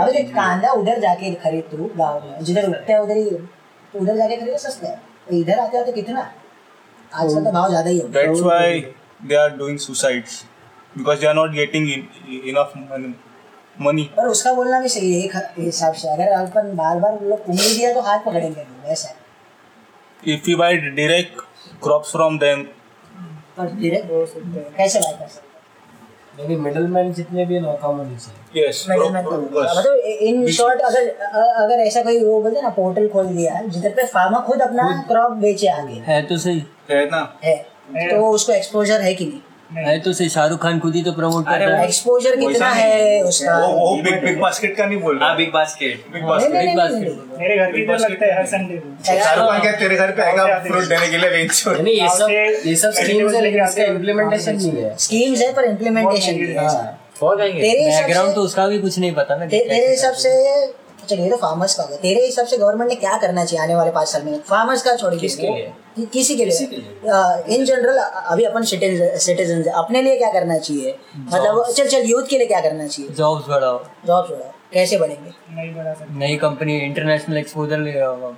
अभी कांदा उधर जाके खरीद तू गाँव में, जिधर उठते है उधर ही तो उधर जाके खरीदो सस्ता है, इधर आते हो तो कितना आजकल तो भाव ज्यादा ही है। That's why they are doing suicides because they are not getting enough money। पर उसका बोलना भी सही है एक हिसाब से, अगर अपन बार बार लोग उंगली दिया तो हाथ पकड़ेंगे वैसा। If you buy direct crops from them, पर direct कैसे buy कर सकते? लेकिन मिडलमैन जितने भी नौका होने चाहिए। यस मतलब इन शॉर्ट अगर ऐसा कोई वो बोलते ना पोर्टल खोल दिया जिधर पे फार्मर खुद अपना क्रॉप बेचे आगे है तो सही है ना, है तो उसको एक्सपोजर है कि नहीं है तो सही। शाहरुख खान खुद ही तो प्रमोट कर रहा है। एक्सपोजर कितना है उसका? वो बिग बास्केट का नहीं बोल रहा। बिग बास्केट मेरे घर पे लगता है हर संडे को। शाहरुख खान क्या तेरे घर पे आएगा फ्रूट देने के लिए? नहीं, ये सब स्कीम्स है लेकिन इसका इंप्लीमेंटेशन नहीं है। स्कीम्स है पर इंप्लीमेंटेशन नहीं है। बैकग्राउंड तो उसका भी कुछ नहीं पता ना। तेरे हिसाब से चलिए तो फार्मर्स का, तेरे हिसाब से गवर्नमेंट ने क्या करना चाहिए आने वाले 5 साल में? फार्मर्स का छोड़िए, किसके लिए, किसी के लिए इन जनरल अभी अपन सिटीजन अपने लिए क्या करना चाहिए? मतलब चल यूथ के लिए क्या करना चाहिए? जॉब्स बढ़ाओ। कैसे बढ़ेंगे? नई कंपनी, इंटरनेशनल एक्सपोजर ले आओ।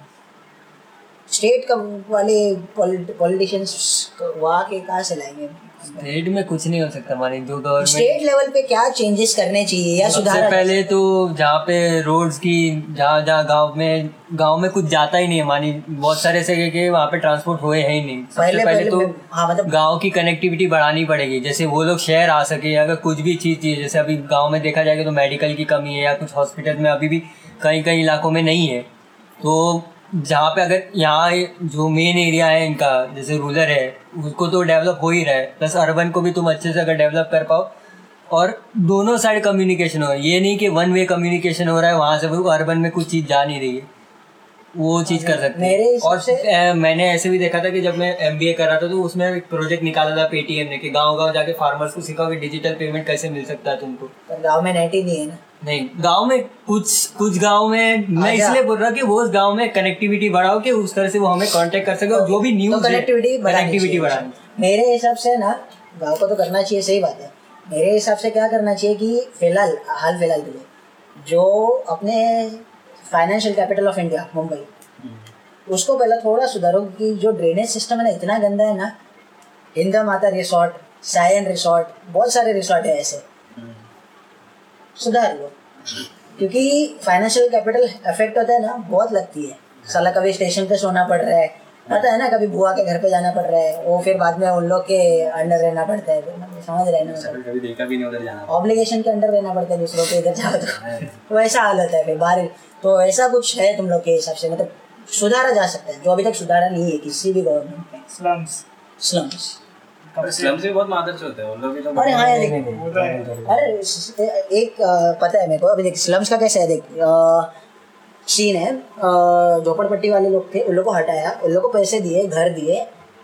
स्टेट वाले पॉलिटिशियंस वहाँ के कहाँ से लाएंगे? स्टेट में कुछ नहीं हो सकता हमारे हिंदू गवर्नमेंट। स्टेट लेवल पे क्या चेंजेस करने चाहिए या सुधार? पहले तो जहाँ पे रोड्स की जहाँ गांव में कुछ जाता ही नहीं है, मानी बहुत सारे जगह के वहाँ पे ट्रांसपोर्ट हुए है ही नहीं। पहले तो मतलब गांव की कनेक्टिविटी बढ़ानी पड़ेगी, जैसे वो लोग शहर आ सके। अगर कुछ भी चीज़ चाहिए, जैसे अभी गाँव में देखा जाएगा तो मेडिकल की कमी है या कुछ हॉस्पिटल में अभी भी कई इलाकों में नहीं है, तो जहाँ पे अगर यहाँ जो मेन एरिया है इनका जैसे रूरल है उसको तो डेवलप हो ही रहा है, प्लस अर्बन को भी तुम अच्छे से अगर डेवलप कर पाओ और दोनों साइड कम्युनिकेशन हो, ये नहीं कि वन वे कम्युनिकेशन हो रहा है, वहाँ से अर्बन में कुछ चीज़ जा नहीं रही है, वो चीज़ कर सकते हैं। और मैंने ऐसे भी देखा था कि जब मैं MBA कर रहा था तो उसमें एक प्रोजेक्ट निकाला था पेटीएम ने कि गाँव जाके फार्मर्स को सिखाओ कि डिजिटल पेमेंट कैसे मिल सकता है तुमको। गाँव में नेट ही नहीं है ना। नहीं, गाँव में कुछ गाँव में मैं इसलिए बोल रहा कि वो गाँव में कनेक्टिविटी बढ़ाओ कि उस तरह से वो हमें कांटेक्ट कर सके और जो भी न्यूज़ कनेक्टिविटी बढ़ानी। मेरे हिसाब से ना गाँव को तो करना चाहिए, सही बात है। मेरे हिसाब से क्या करना चाहिए कि हाल फिलहाल के लिए जो अपने financial capital of India Mumbai, उसको पहले थोड़ा सुधारो कि जो ड्रेनेज सिस्टम है ना इतना गंदा है ना। हिंदा माता रिसोर्ट, सायन रिसोर्ट, बहुत सारे रिसोर्ट है ऐसे, सुधार लो क्योंकि फाइनेंशियल कैपिटल अफेक्ट होता है ना, बहुत लगती है। साला कभी स्टेशन पे सोना पड़ रहा है, पता है ना, कभी बुआ के घर पे जाना पड़ रहा है, वो फिर बाद में उन लोग के अंडर रहना पड़ता है, समझ रहे ना, ऑब्लिगेशन के अंडर रहना पड़ता है दूसरों के इधर जाओ तो वैसा हाल होता है फिर बाहर। तो ऐसा कुछ है तुम लोग के हिसाब से मतलब सुधारा जा सकता है जो अभी तक सुधारा नहीं है किसी भी गवर्नमेंट में? स्लम्स एक पता है मेरे को, अभी देख स्लम्स का कैसे है, देख सीन है, झोपड़पट्टी वाले लोग थे, उन लोगों को हटाया, उन लोगों को पैसे दिए, घर दिए,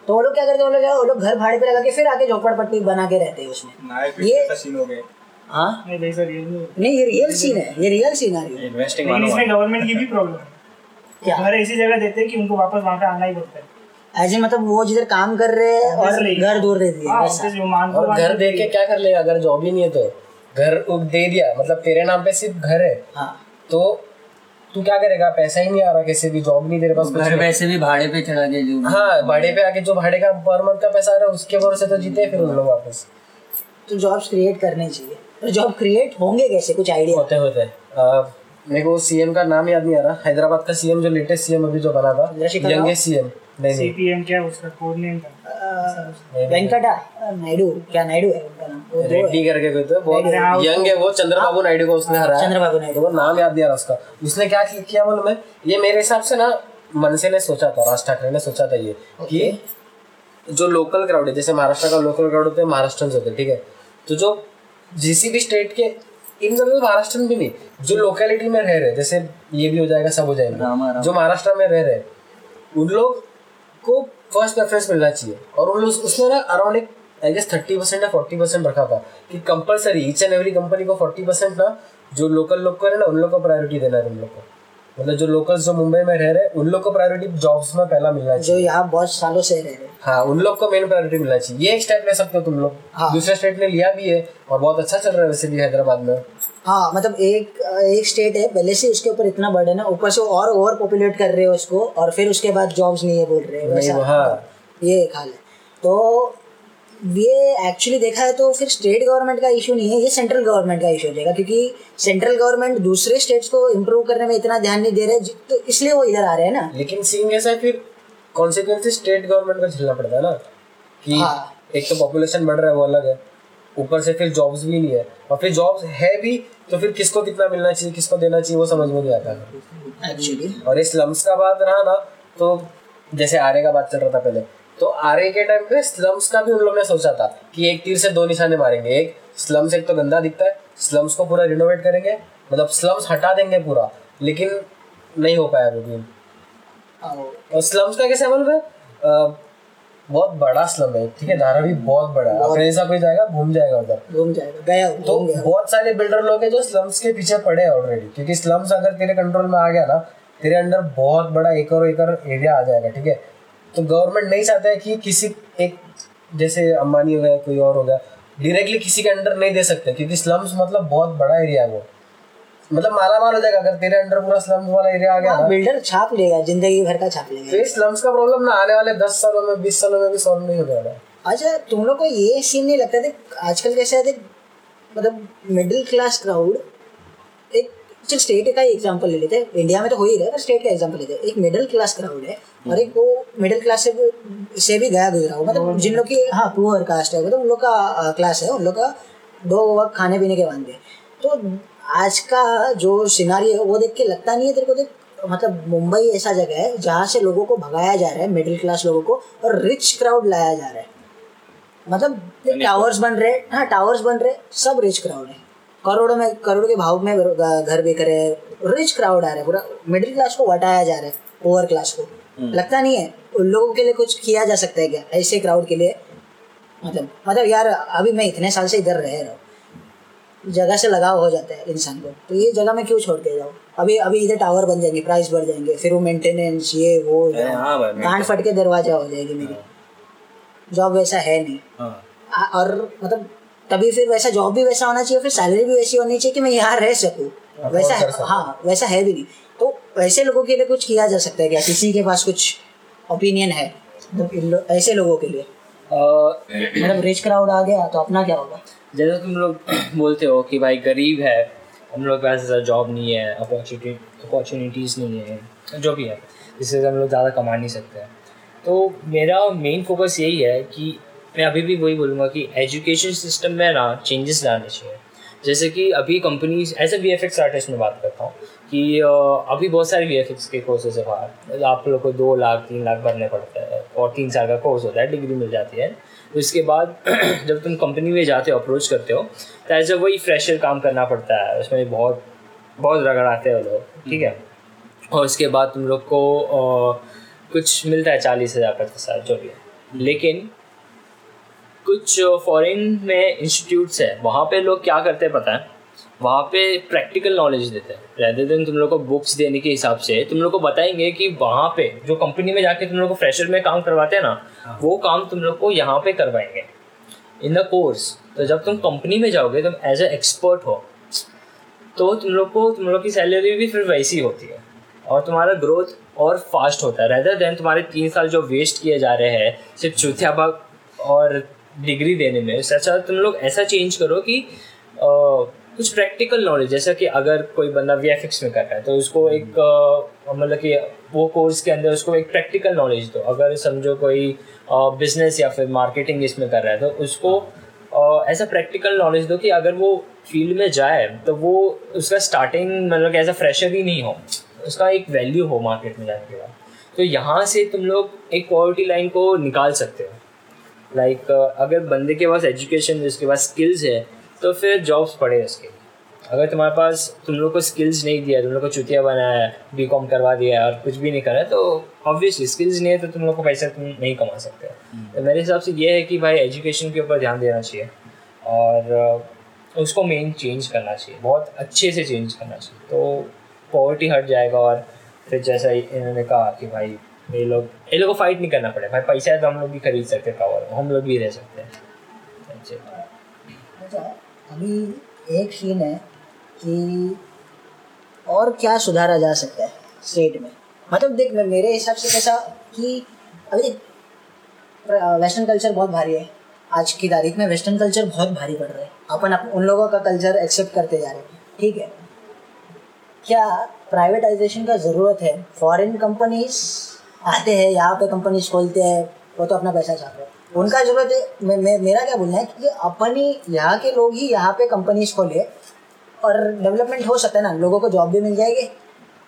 तो वो लोग क्या करते हैं, वो लोग घर भाड़े पे लगा के फिर आके झोपड़पट्टी बना के रहते हैं उसमें। ये हाँ नहीं, ये रियल सीन है, ये रियल सीन आ रही है। इसमें गवर्नमेंट की भी प्रॉब्लम है, क्या घर ऐसी जगह देते हैं कि उनको वापस वहाँ पे आना ही पड़ता है ऐसे, मतलब वो जिधर काम कर रहे हैं और घर दूर दे दिए। और घर दे के क्या कर लेगा, अगर जॉब ही नहीं है तो घर दे दिया, मतलब तेरे नाम पे सिर्फ घर है तो तू क्या करेगा, पैसा ही नहीं आ रहा किसी भी, जॉब नहीं तेरे पास, घर वैसे भी भाड़े पे चला गया। हाँ, भाड़े पे आके जो भाड़े का पर मंथ का पैसा आ रहा है उसके भरोसे तो जीते फिर उन लोग वापस। तो जॉब्स क्रिएट करने चाहिए, तो जॉब क्रिएट होंगे कैसे, कुछ आइडिया? होते मेरे को सीएम का नाम याद नहीं आ रहा, हैदराबाद का सीएम जो लेटेस्ट सीएम अभी जो बना था, यंगेस्ट सीएम, सीपीएम क्या उसका कोड नेम था, वेंकटा नायडू, क्या नायडू है उनका नाम, रेड्डी करके कोई, तो बहुत यंग है वो, चंद्रबाबू नायडू को उसने हराया। चंद्रबाबू नायडू वो नाम याद नहीं आ रहा उसका। उसने क्या किया मालूम है, ये मेरे हिसाब से ना मनसे ने सोचा था, राज ठाकरे ने सोचा था ये कि जो लोकल क्राउड है, जैसे महाराष्ट्र का लोकल क्राउड होते हैं, महाराष्ट्र होते हैं, ठीक है, तो जो जिसी भी स्टेट के इन जनरल महाराष्ट्र भी नहीं, जो लोकेलिटी में रह रहे, जैसे ये भी हो जाएगा, सब हो जाएगा, जो महाराष्ट्र में रह रहे उन लोग को फर्स्ट प्रेफरेंस मिलना चाहिए। और उन लोग उसमें ना अराउंड एक आई गेस 30% या 40% रखा था कि compulsory each and every company को 40% ना जो लोकल लोग को है ना उन लोग को प्रायोरिटी देना है, उन लोग को मतलब जो लोकल जो मुंबई में रह रहे हैं उन लोग को प्रायोरिटी जॉब्स में पहला मिलना चाहिए, जो यहाँ बहुत सालों से रह रहे हैं। हाँ, उन लोग को मेन प्रायोरिटी मिलना चाहिए। ये एक स्टेप ले सकते हो तुम लोग। हाँ। दूसरे स्टेट ने लिया भी है और बहुत अच्छा चल रहा है वैसे भी हैदराबाद में। हाँ, मतलब एक स्टेट है पहले से उसके ऊपर इतना बर्डन है, ऊपर से और ओवर पॉपुलेट कर रहे हो उसको, और फिर उसके बाद जॉब्स नहीं है बोल रहे हैं। हाँ, ये एक हाल है। तो ये एक्चुअली देखा है तो फिर स्टेट गवर्नमेंट का इशू नहीं है, ये सेंट्रल गवर्नमेंट का इशू हो जाएगा, क्योंकि सेंट्रल गवर्नमेंट दूसरे स्टेट्स को इम्प्रूव करने में इतना ध्यान नहीं दे रहे, तो इसलिए वो इधर आ रहे हैं ना। लेकिन सीन ऐसा है फिर कॉन्सिक्वेंसेस स्टेट गवर्नमेंट को झेलना पड़ता है ना कि हाँ। एक तो पॉपुलेशन बढ़ रहा है वो अलग है, ऊपर से फिर जॉब्स भी नहीं है, और फिर जॉब्स है भी तो फिर किसको कितना मिलना चाहिए किसको देना चाहिए वो समझ में नहीं आता है एक्चुअली। और इस स्लम्स का बात रहा ना, तो जैसे आर्य का बात चल रहा था पहले, तो आर्य के टाइम पे स्लम्स का भी उन लोगों ने सोचा था कि एक तीर से दो निशाने मारेंगे, एक स्लम्स एक तो गंदा दिखता है स्लम्स को पूरा रिनोवेट करेंगे, मतलब स्लम्स हटा देंगे पूरा, लेकिन नहीं हो पाया अभी। और स्लम्स का कैसे मतलब है, बहुत बड़ा स्लम है, ठीक है, धारावी बहुत बड़ा है, अपने जैसा कोई जाएगा घूम जाएगा उधर, घूम जाएगा गया। तो बहुत सारे बिल्डर लोग हैं जो स्लम्स के पीछे पड़े हैं ऑलरेडी, क्योंकि स्लम्स अगर तेरे कंट्रोल में आ गया ना तेरे अंडर बहुत बड़ा एकड़ एरिया आ जाएगा, ठीक है। तो गवर्नमेंट नहीं चाहता है कि किसी एक जैसे अंबानी हो गया कोई और हो गया डायरेक्टली किसी के अंडर नहीं दे सकते, क्योंकि स्लम्स मतलब बहुत बड़ा एरिया है वो, मतलब माला माल हो जाएगा अगर तेरे अंडर पूरा स्लम्स वाला एरिया आ गया। बिल्डर छाप लेगा, जिंदगी भर का छाप लेगा। फिर स्लम्स का प्रॉब्लम ना आने वाले 10 सालों में 20 सालों में भी सॉल्व नहीं हो जाएगा। अच्छा, तुम लोग को ये सीन नहीं लगता था आजकल कैसे है, मतलब मिडिल क्लास क्राउड, एक स्टेट का एग्जाम्पल ले लेते हैं, इंडिया में तो हो ही रहा है, स्टेट का एग्जाम्पल लेते हैं, एक मिडिल क्लास क्राउड है और एक वो मिडिल क्लास से भी गया गुजरा हो, मतलब जिन लोग की हाँ पुअर कास्ट है, मतलब उन लोग का क्लास है, उन लोग का 2 वक्त खाने पीने के वांदे। तो आज का जो सिनारियो है वो देख के लगता नहीं है तेरे को, देख मतलब मुंबई ऐसा जगह है जहाँ से लोगों को भगाया जा रहा है, मिडिल क्लास लोगों को, और रिच क्राउड लाया जा रहा है, मतलब टावर्स बन रहे हैं। हाँ, टावर्स बन रहे, सब रिच क्राउड है, करोड़ों के भाव में घर बेच रहे हैं, रिच क्राउड आ रहे हैं, पूरा मिडिल क्लास को हटाया जा रहा है, ओवर क्लास को। लगता नहीं है उन लोगों के लिए कुछ किया जा सकता है क्या ऐसे क्राउड के लिए? मतलब यार अभी मैं इतने साल से इधर रह रहा हूँ, जगह से लगाव हो जाता है इंसान को, तो ये जगह मैं क्यों छोड़ के जाऊँ? अभी इधर टावर बन जाएंगे, प्राइस बढ़ जाएंगे, फिर वो मेंटेनेंस ये वो कान फट के दरवाजा हो जाएगी मेरी, जॉब वैसा है नहीं, और मतलब तभी फिर वैसा जॉब भी वैसा होना चाहिए, फिर सैलरी भी वैसी होनी चाहिए कि मैं यहाँ रह सकूँ, वैसा है। हाँ, वैसा है भी नहीं, तो ऐसे लोगों के लिए कुछ किया जा सकता है क्या? किसी के पास कुछ ओपिनियन है तो ऐसे लोगों के लिए, मतलब रिच क्राउड आ गया तो अपना क्या होगा? जैसे तुम लोग बोलते हो कि भाई गरीब है, हम लोग के पास ज़्यादा जॉब नहीं है, अपॉर्चुनिटीज़ नहीं है, जो भी है, इससे हम लोग ज़्यादा कमा नहीं सकते हैं। तो मेरा मेन फोकस यही है कि मैं अभी भी वही बोलूँगा कि एजुकेशन सिस्टम में ना चेंजेस लाने चाहिए। जैसे कि अभी कंपनीज ऐसे VFX आर्टिस्ट में बात करता हूँ कि अभी बहुत सारे VFX के कोर्सेज है बाहर, आप लोग को 2 लाख 3 लाख भरने पड़ते हैं और 3 साल का कोर्स होता है, डिग्री मिल जाती है। उसके बाद जब तुम कंपनी में जाते हो, अप्रोच करते हो, तो एज अ वही फ्रेशर काम करना पड़ता है, उसमें बहुत रगड़ाते हैं लोग, ठीक है। और उसके बाद तुम लोग को कुछ मिलता है 40,000 के साथ जो भी है। लेकिन कुछ फॉरेन में इंस्टीट्यूट्स है, वहाँ पे लोग क्या करते हैं पता है, वहाँ पे प्रैक्टिकल नॉलेज देते हैं रेदर देन तुम लोग को बुक्स देने के हिसाब से। तुम लोग को बताएंगे कि वहाँ पे जो कंपनी में जाके तुम लोग को फ्रेशर में काम करवाते हैं ना, वो काम तुम लोग को यहाँ पे करवाएंगे इन द कोर्स। तो जब तुम कंपनी में जाओगे तुम एज ए एक्सपर्ट हो, तो तुम लोग की सैलरी भी फिर वैसी होती है और तुम्हारा ग्रोथ और फास्ट होता है, रेदर देन तुम्हारे 3 साल जो वेस्ट किए जा रहे हैं सिर्फ चूतियाबाग और डिग्री देने में। अच्छा, तुम लोग ऐसा चेंज करो कि कुछ प्रैक्टिकल नॉलेज, जैसा कि अगर कोई बंदा VFX में कर रहा है तो उसको एक मतलब कि वो कोर्स के अंदर उसको एक प्रैक्टिकल नॉलेज दो। अगर समझो कोई बिजनेस या फिर मार्केटिंग इसमें कर रहा है तो उसको ऐसा प्रैक्टिकल नॉलेज दो कि अगर वो फील्ड में जाए तो वो उसका स्टार्टिंग मतलब कि एज अ फ्रेशर ही नहीं हो, उसका एक वैल्यू हो मार्केट में जाने के बाद। तो यहाँ से तुम लोग एक क्वालिटी लाइन को निकाल सकते हो। अगर बंदे के पास एजुकेशन है, उसके पास स्किल्स है, तो फिर जॉब्स पड़े उसके। अगर तुम्हारे पास तुम लोग को स्किल्स नहीं दिया, तुम लोग को चुतिया बनाया, BCom करवा दिया और कुछ भी नहीं करा, तो ऑब्वियसली स्किल्स नहीं है तो तुम लोग को पैसा तुम नहीं कमा सकते। तो मेरे हिसाब से ये है कि भाई एजुकेशन के ऊपर ध्यान देना चाहिए और उसको मेन चेंज करना चाहिए, बहुत अच्छे से चेंज करना चाहिए, तो पॉवर्टी हट जाएगा। और फिर जैसा इन्होंने कहा कि भाई ये लोग को फाइट नहीं करना पड़े, भाई पैसा है तो हम लोग भी खरीद सकते हैं पावर, हम लोग भी रह सकते हैं। अच्छा, अभी एक सीन है कि और क्या सुधारा जा सकता है स्टेट में, मतलब देख मेरे हिसाब से कैसा कि अभी वेस्टर्न कल्चर बहुत भारी है आज की तारीख में, वेस्टर्न कल्चर बहुत भारी पड़ रहा है, अपन उन लोगों का कल्चर एक्सेप्ट करते जा रहे हैं, ठीक है। क्या प्राइवेटाइजेशन का ज़रूरत है? फॉरेन कंपनीज आते हैं यहाँ पे, कंपनीज खोलते हैं, वो तो अपना पैसा चाहते हैं, उनका ज़रूरत है। मेरा क्या बोलना है कि अपन ही यहाँ के लोग ही यहाँ पे कंपनीज खोले और डेवलपमेंट हो सकता है ना, लोगों को जॉब भी मिल जाएगी,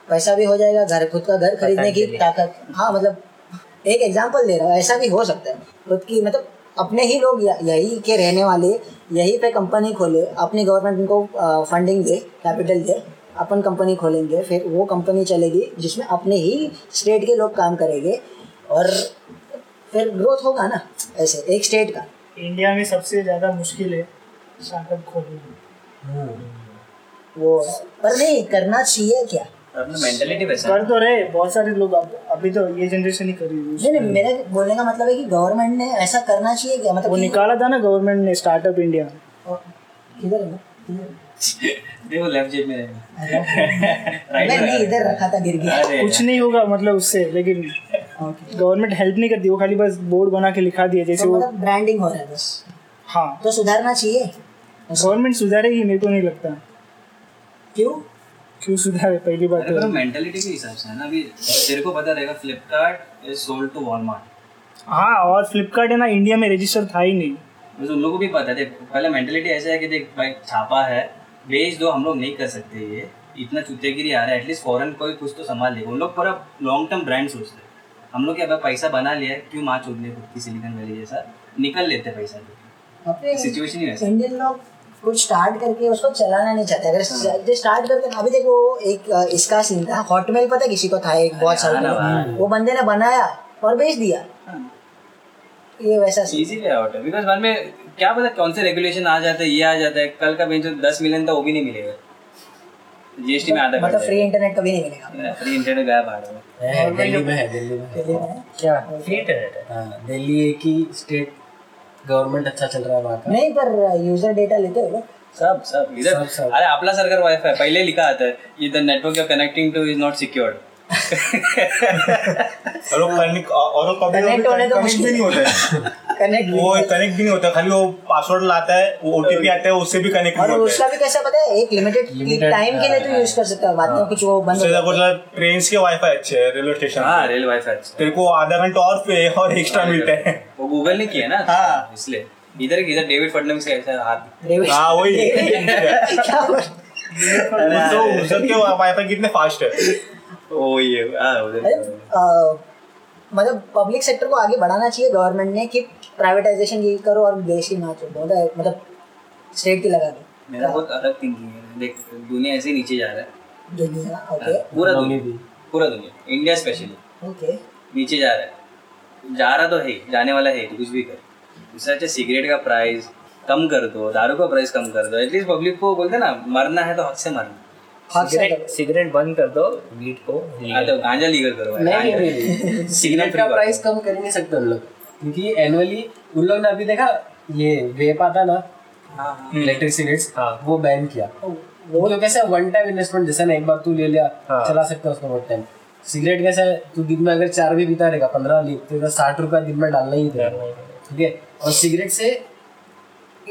पैसा भी हो जाएगा, घर खुद का घर खरीदने की ताकत। हाँ मतलब एक एग्जाम्पल दे रहा हूँ, ऐसा भी हो सकता है खुद की, मतलब अपने ही लोग यही के रहने वाले यहीं पे कंपनी खोले, अपनी गवर्नमेंट उनको फंडिंग दे, कैपिटल दे, अपन कंपनी खोलेंगे, फिर वो कंपनी चलेगी जिसमें अपने ही स्टेट के लोग काम करेंगे और फिर ग्रोथ होगा ना ऐसे एक स्टेट का। इंडिया में सबसे ज़्यादा मुश्किल है स्टार्टअप खोलना, वो पर नहीं करना चाहिए क्या? कर तो रहे बहुत सारे लोग, अभी तो ये जनरेशन ही कर रही है। मेरा बोलने का मतलब है कि गवर्नमेंट ने ऐसा करना चाहिए क्या, मतलब वो निकाला था ना गवर्नमेंट ने स्टार्टअप इंडिया, किधर है ना देखो लेफ्ट जेब में नहीं इधर रखा था, गिर गया, कुछ नहीं होगा मतलब उससे, लेकिन गवर्नमेंट हेल्प नहीं करती, वो खाली बस बोर्ड बना के लिखा दिया जैसे, वो ब्रांडिंग हो रहा है बस। हाँ तो सुधारना चाहिए, गवर्नमेंट सुधारेगी मेरे को नहीं लगता। क्यों क्यों सुधारे? पहली बात तो मेंटालिटी के हिसाब से है ना, अभी तेरे को पता रहेगा Flipkart is sold to Walmart. हाँ और फ्लिपकार्ट है ना इंडिया में रजिस्टर था ही नहीं, बस उन लोगों को भी पता है। पहले मेंटालिटी ऐसा है कि देख भाई छापा है बेच दो, हम लोग नहीं कर सकते ये, इतना चुतेगिरी आ रहा है, एटलीस्ट फॉरेन कोई कुछ तो संभाल लेगा। उन लोग पूरा लॉन्ग टर्म ब्रांड सोचते हैं, हम लोग क्या पैसा बना लिया क्यों माँ चोद लिया, खुद की सिलिकॉन वैली जैसा निकल लेते पैसा लेके, सिचुएशन ही वैसा। इंडियन लोग कुछ स्टार्ट करके उसको चलाना नहीं चाहते, अगर जो स्टार्ट करते हैं। अभी देखो एक इसका सीन था हॉटमेल, पता किसी को था एक बहुत साल पहले, वो बंदे ने बनाया और बेच दिया, ये वैसा इजी है हॉटमेल, बिकॉज़ बाद में क्या पता कौन से रेगुलेशन आ जाता है, ये आ जाता है, कल का बेंच 10 मिलियन था वो भी नहीं मिलेगा, जीएसटी में आधा, मतलब फ्री इंटरनेट कभी नहीं मिलेगा, फ्री इंटरनेट गया बाहर में, दिल्ली में है, क्या फ्री इंटरनेट है दिल्ली की स्टेट गवर्नमेंट अच्छा चल रहा है वहाँ का, नहीं पर यूजर डेटा लेते हो सब सब इधर। अरे आपला सरकार वाईफाई पहले लिखा आता है इधर, network you connecting to is not secured, और वो कनेक्ट और कभी कनेक्ट भी नहीं होता है, कनेक्ट वो कनेक्ट भी नहीं होता, खाली वो पासवर्ड लाता है, वो ओटीपी आता है उससे भी कनेक्ट होता है, और उसका भी कैसा पता है एक लिमिटेड टाइम के लिए तो यूज कर सकता है, बाद में कुछ वो बंद हो जाता है। ट्रेन के वाईफाई अच्छे है, रेलवे स्टेशन हां रेल वाईफाई अच्छा, तेरे को आधा घंटा और एक्स्ट्रा मिलता है, वो गूगल ने किया ना इसलिए। इधर डेविड फडनवीस का ऐसा हाथ, हां वही क्या तो उसके वाईफाई कितने फास्ट है, मतलब पब्लिक सेक्टर को आगे बढ़ाना चाहिए गवर्नमेंट ने कि प्राइवेटाइजेशन ये करो और देश ही ना छोड़ो, मतलब स्टेट की लगा दो। मेरा बहुत अलग थिंकिंग है, देख दुनिया ऐसे नीचे जा रहा है, दुनिया ओके पूरा दुनिया इंडिया स्पेशली ओके नीचे जा रहा है, जा रहा तो है, जाने वाला है, कुछ भी कर, उससे अच्छा सिगरेट का प्राइस कम कर दो, दारू का प्राइस कम कर दो, एटलीस्ट पब्लिक को बोलते ना मरना है तो हक से मरना, सिगरेट बंद कर दो, वीट को गांजा लीगल करो, नहीं सिगरेट का प्राइस कम कर नहीं सकते उन लोग, क्योंकि एनुअली उन लोग ने अभी देखा ये वेप आता ना इलेक्ट्रिक सिगरेट्स, वो बैन किया, वो तो कैसे वन टाइम इन्वेस्टमेंट जैसा ना, एक बार तू ले लिया चला सकता है उसको बहुत टाइम। सिगरेट कैसा है तू दिन में अगर 4 भी पीता रहेगा 15 लीटर 60 रुपया दिन में डालना ही रहेगा, ठीक है। और सिगरेट से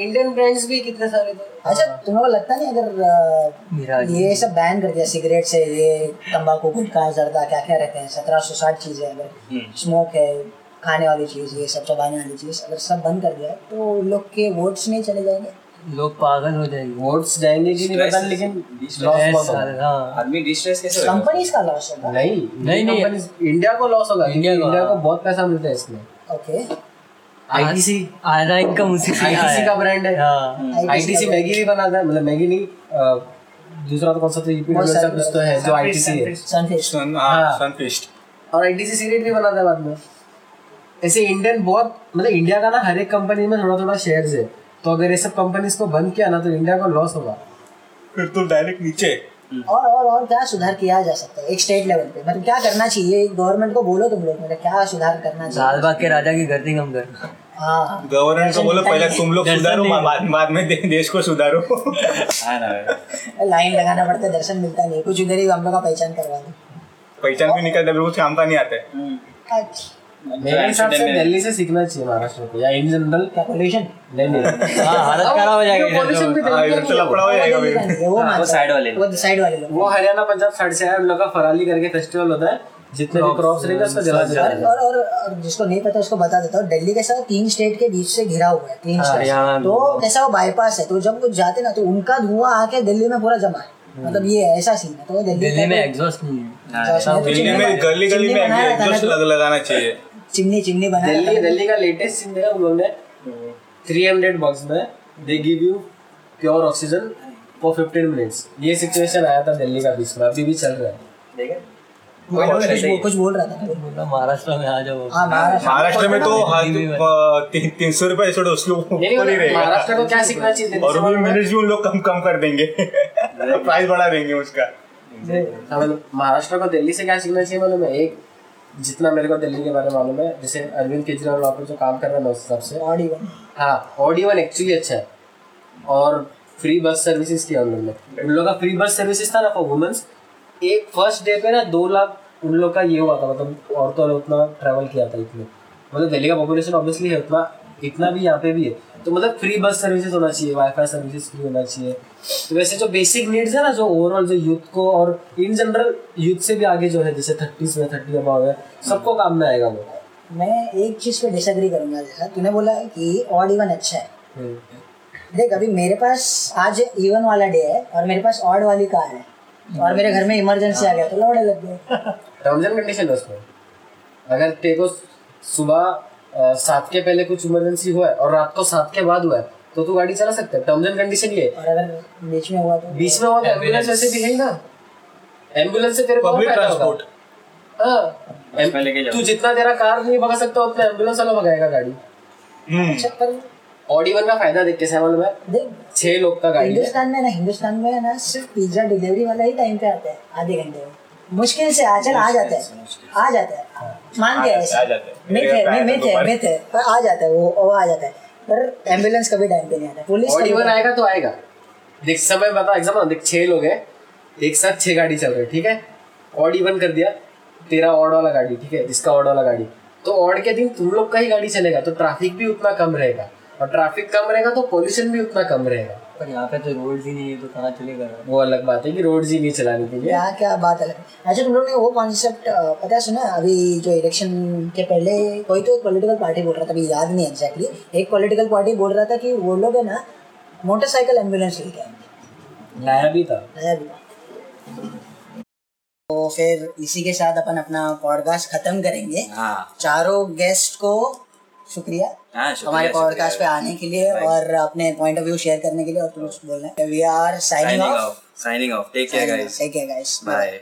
इंडियन ब्रांड्स भी कितने सारे थे। अच्छा तुम लोगों को लगता नहीं अगर ये सब बैन कर दिया सिगरेट से, ये तंबाकू गुटखा जर्दा क्या क्या रहते हैं 1760 चीज़ें, अगर स्मोक है खाने वाली चीज़, ये सब चबाने वाली चीज़ अगर सब बंद कर दिया तो लोग के वोट्स नहीं चले जाएंगे, लोग पागल हो जाएंगे, वोट्स जाएंगे कि नहीं पता, लेकिन लॉस आदमी डिस्ट्रेस कैसे, कंपनीज का लॉस होगा, नहीं इंडिया को लॉस होगा, इंडिया को बहुत पैसा मिलता है इसमें। ओके ITC आधा इनकम उसी से, ITC का ब्रांड है। हां ITC मैगी भी बनाता है, मतलब मैगी नहीं दूसरा तो कौन सा तो यूपी का कुछ तो है जो ITC है, सनफिस्ट। हां सनफिस्ट और ITC सिगरेट भी बनाता है बाद में। ऐसे इंडियन बहुत, मतलब इंडिया का ना हर एक कंपनी में थोड़ा थोड़ा शेयर्स है, तो अगर ये सब कंपनीज को बंद किया ना तो इंडिया को लॉस होगा, फिर तो डायरेक्ट नीचे। और क्या सुधार किया जा सकता है एक स्टेट लेवल पे, मतलब क्या करना चाहिए? गवर्नमेंट को बोलो तुम लोग मतलब क्या सुधार करना चाहिए? लालबाग के राजा की गर्दी कम करना। हाँ, गवर्नमेंट को बोलो पहले तुम लोग सुधारो, बाद में देश को सुधारो। लाइन लगाना पड़ता है, दर्शन मिलता नहीं कुछ, उधर ही हम लोग का पहचान करवा दो, पहचान भी निकलता है, कुछ काम का नहीं आता है। मेरे हिसाब से दिल्ली से सीखना चाहिए महाराष्ट्र को, या इन जनरल क्या पोल्यूशन नहीं हालत खराब हो जाएगी, पोल्यूशन भी दिल्ली लपड़ा हो जाएगा। वो साइड वाले लोग, वो हरियाणा पंजाब साइड से आए, उन लोगों का फराली करके फेस्टिवल होता है, जितने भी क्रॉप्स रहेंगे उसको जला देता है। और जिसको नहीं पता उसको बता देता हूँ, दिल्ली के साथ 3 स्टेट के बीच से घिरा हुआ है, 3 स्टेट, तो ऐसा वो बाईपास है, तो जब कुछ जाते ना तो उनका धुआं आके दिल्ली में पूरा जमा है, मतलब ये ऐसा सीन है। तो दिल्ली में एग्जॉस्ट नहीं है, दिल्ली में गली गली में एग्जॉस्ट लगाना चाहिए, चिमनी चिमनी बना। दिल्ली का लेटेस्ट सीन है, उन्होंने 300 बॉक्स में they give you pure oxygen for 15 minutes. ये सिचुएशन आया था दिल्ली का बीच में, अभी भी चल रहा है। ठीक है, कुछ बोल रहा था महाराष्ट्र में आ जाओ। महाराष्ट्र में तो 300 रुपए महाराष्ट्र को क्या सीखना चाहिए? और मिनट भी उन लोग कम कर देंगे, प्राइस बढ़ा देंगे उसका। महाराष्ट्र को दिल्ली से क्या सीखना चाहिए मालूम है? एक, जितना मेरे को दिल्ली के बारे में मालूम है, जैसे अरविंद केजरीवाल वहाँ पर जो काम कर रहे हैं उस हिसाब से ऑडी 1, हाँ ऑडी 1 एक्चुअली अच्छा है। और फ्री बस सर्विसेज किया उन लोगों ने, उन लोगों का फ्री बस सर्विसेज था ना फॉर वुमेन्स। एक फर्स्ट डे पे ना 2 लाख उन लोग का ये हुआ था, मतलब औरतों ने उतना ट्रैवल किया था इतने, मतलब दिल्ली का पॉपुलेशन ऑब्वियसली है उतना, इतना भी यहाँ पे भी है। तो मतलब फ्री बस सर्विसेज होना चाहिए, वाईफाई सर्विसेज फ्री होना चाहिए। तो वैसे जो बेसिक नीड्स है ना, जो ओवरऑल जो यूथ को और इन जनरल यूथ से भी आगे जो है, जैसे 30 में 30 अबाव है, सबको काम में आएगा वो। मैं एक चीज़ पे डिसएग्री करूँगा, जैसा तूने बोला कि ऑड इवन अच्छा है। देख अभी मेरे पास आज इवन वाला डे है और मेरे पास ऑड वाली कार है, और मेरे घर में इमरजेंसी आ गया तो लौड़े लग गए। टर्म्स एंड कंडीशन है उसमें, अगर तेरे को सुबह 7 के पहले कुछ इमरजेंसी हुआ है और रात को 7 के बाद हुआ है तो तू गाड़ी चला सकता है, टर्म्स एंड कंडीशन ये। और अगर बीच में हुआ तो एम्बुलेंस वैसे भी है ही ना, एम्बुलेंस से तेरे को पब्लिक ट्रांसपोर्ट, हां तू जितना तेरा कार नहीं भगा सकता उतना एम्बुलेंस वाला भगाएगा गाड़ी। अच्छा, पर ऑडी वन का फायदा देख के सामान में 6 लोग का गाड़ी हिंदुस्तान में ना सिर्फ पिज्जा डिलीवरी वाला ही टाइम पे आता है, आधे घंटे मुश्किल से आ जाता है मान गया आ जाता है वो आ जाता है, पर एम्बुलेंस कभी टाइम पे नहीं आता। पुलिस ऑडी वन आएगा तो आएगा, देख समय बता एग्जाम, देख 6 लोग हैं एक साथ 6 गाड़ी चल रही है, ठीक है ऑडी वन कर दिया तेरा ऑड वाला गाड़ी, ठीक है जिसका ऑड वाला गाड़ी, तो ऑड के दिन तुम लोग का ही गाड़ी चलेगा तो ट्रैफिक भी उतना कम रहेगा, और ट्रैफिक कम रहेगा तो पोल्यूशन भी उतना कम रहेगा। पर यहाँ पे तो रोड ही नहीं है तो कहाँ चलेगा? वो अलग बात है कि रोड ही नहीं चलाने के लिए, यहाँ क्या बात अलग। अच्छा, तुम लोगों ने वो कॉन्सेप्ट पता सुना? अभी जो इलेक्शन के पहले कोई तो एक पॉलिटिकल पार्टी बोल रहा था, अभी याद नहीं एग्जैक्टली, एक पॉलिटिकल पार्टी बोल रहा था कि वो लोग है ना मोटरसाइकिल एम्बुलेंस लेके आएंगे, नया भी था। तो फिर इसी के साथ अपन अपना पॉडकास्ट खत्म करेंगे। चारों गेस्ट को शुक्रिया हमारे पॉडकास्ट पे आने के लिए और अपने पॉइंट ऑफ व्यू शेयर करने के लिए। और कुछ बोलना है? We are signing off. Take care guys. Bye.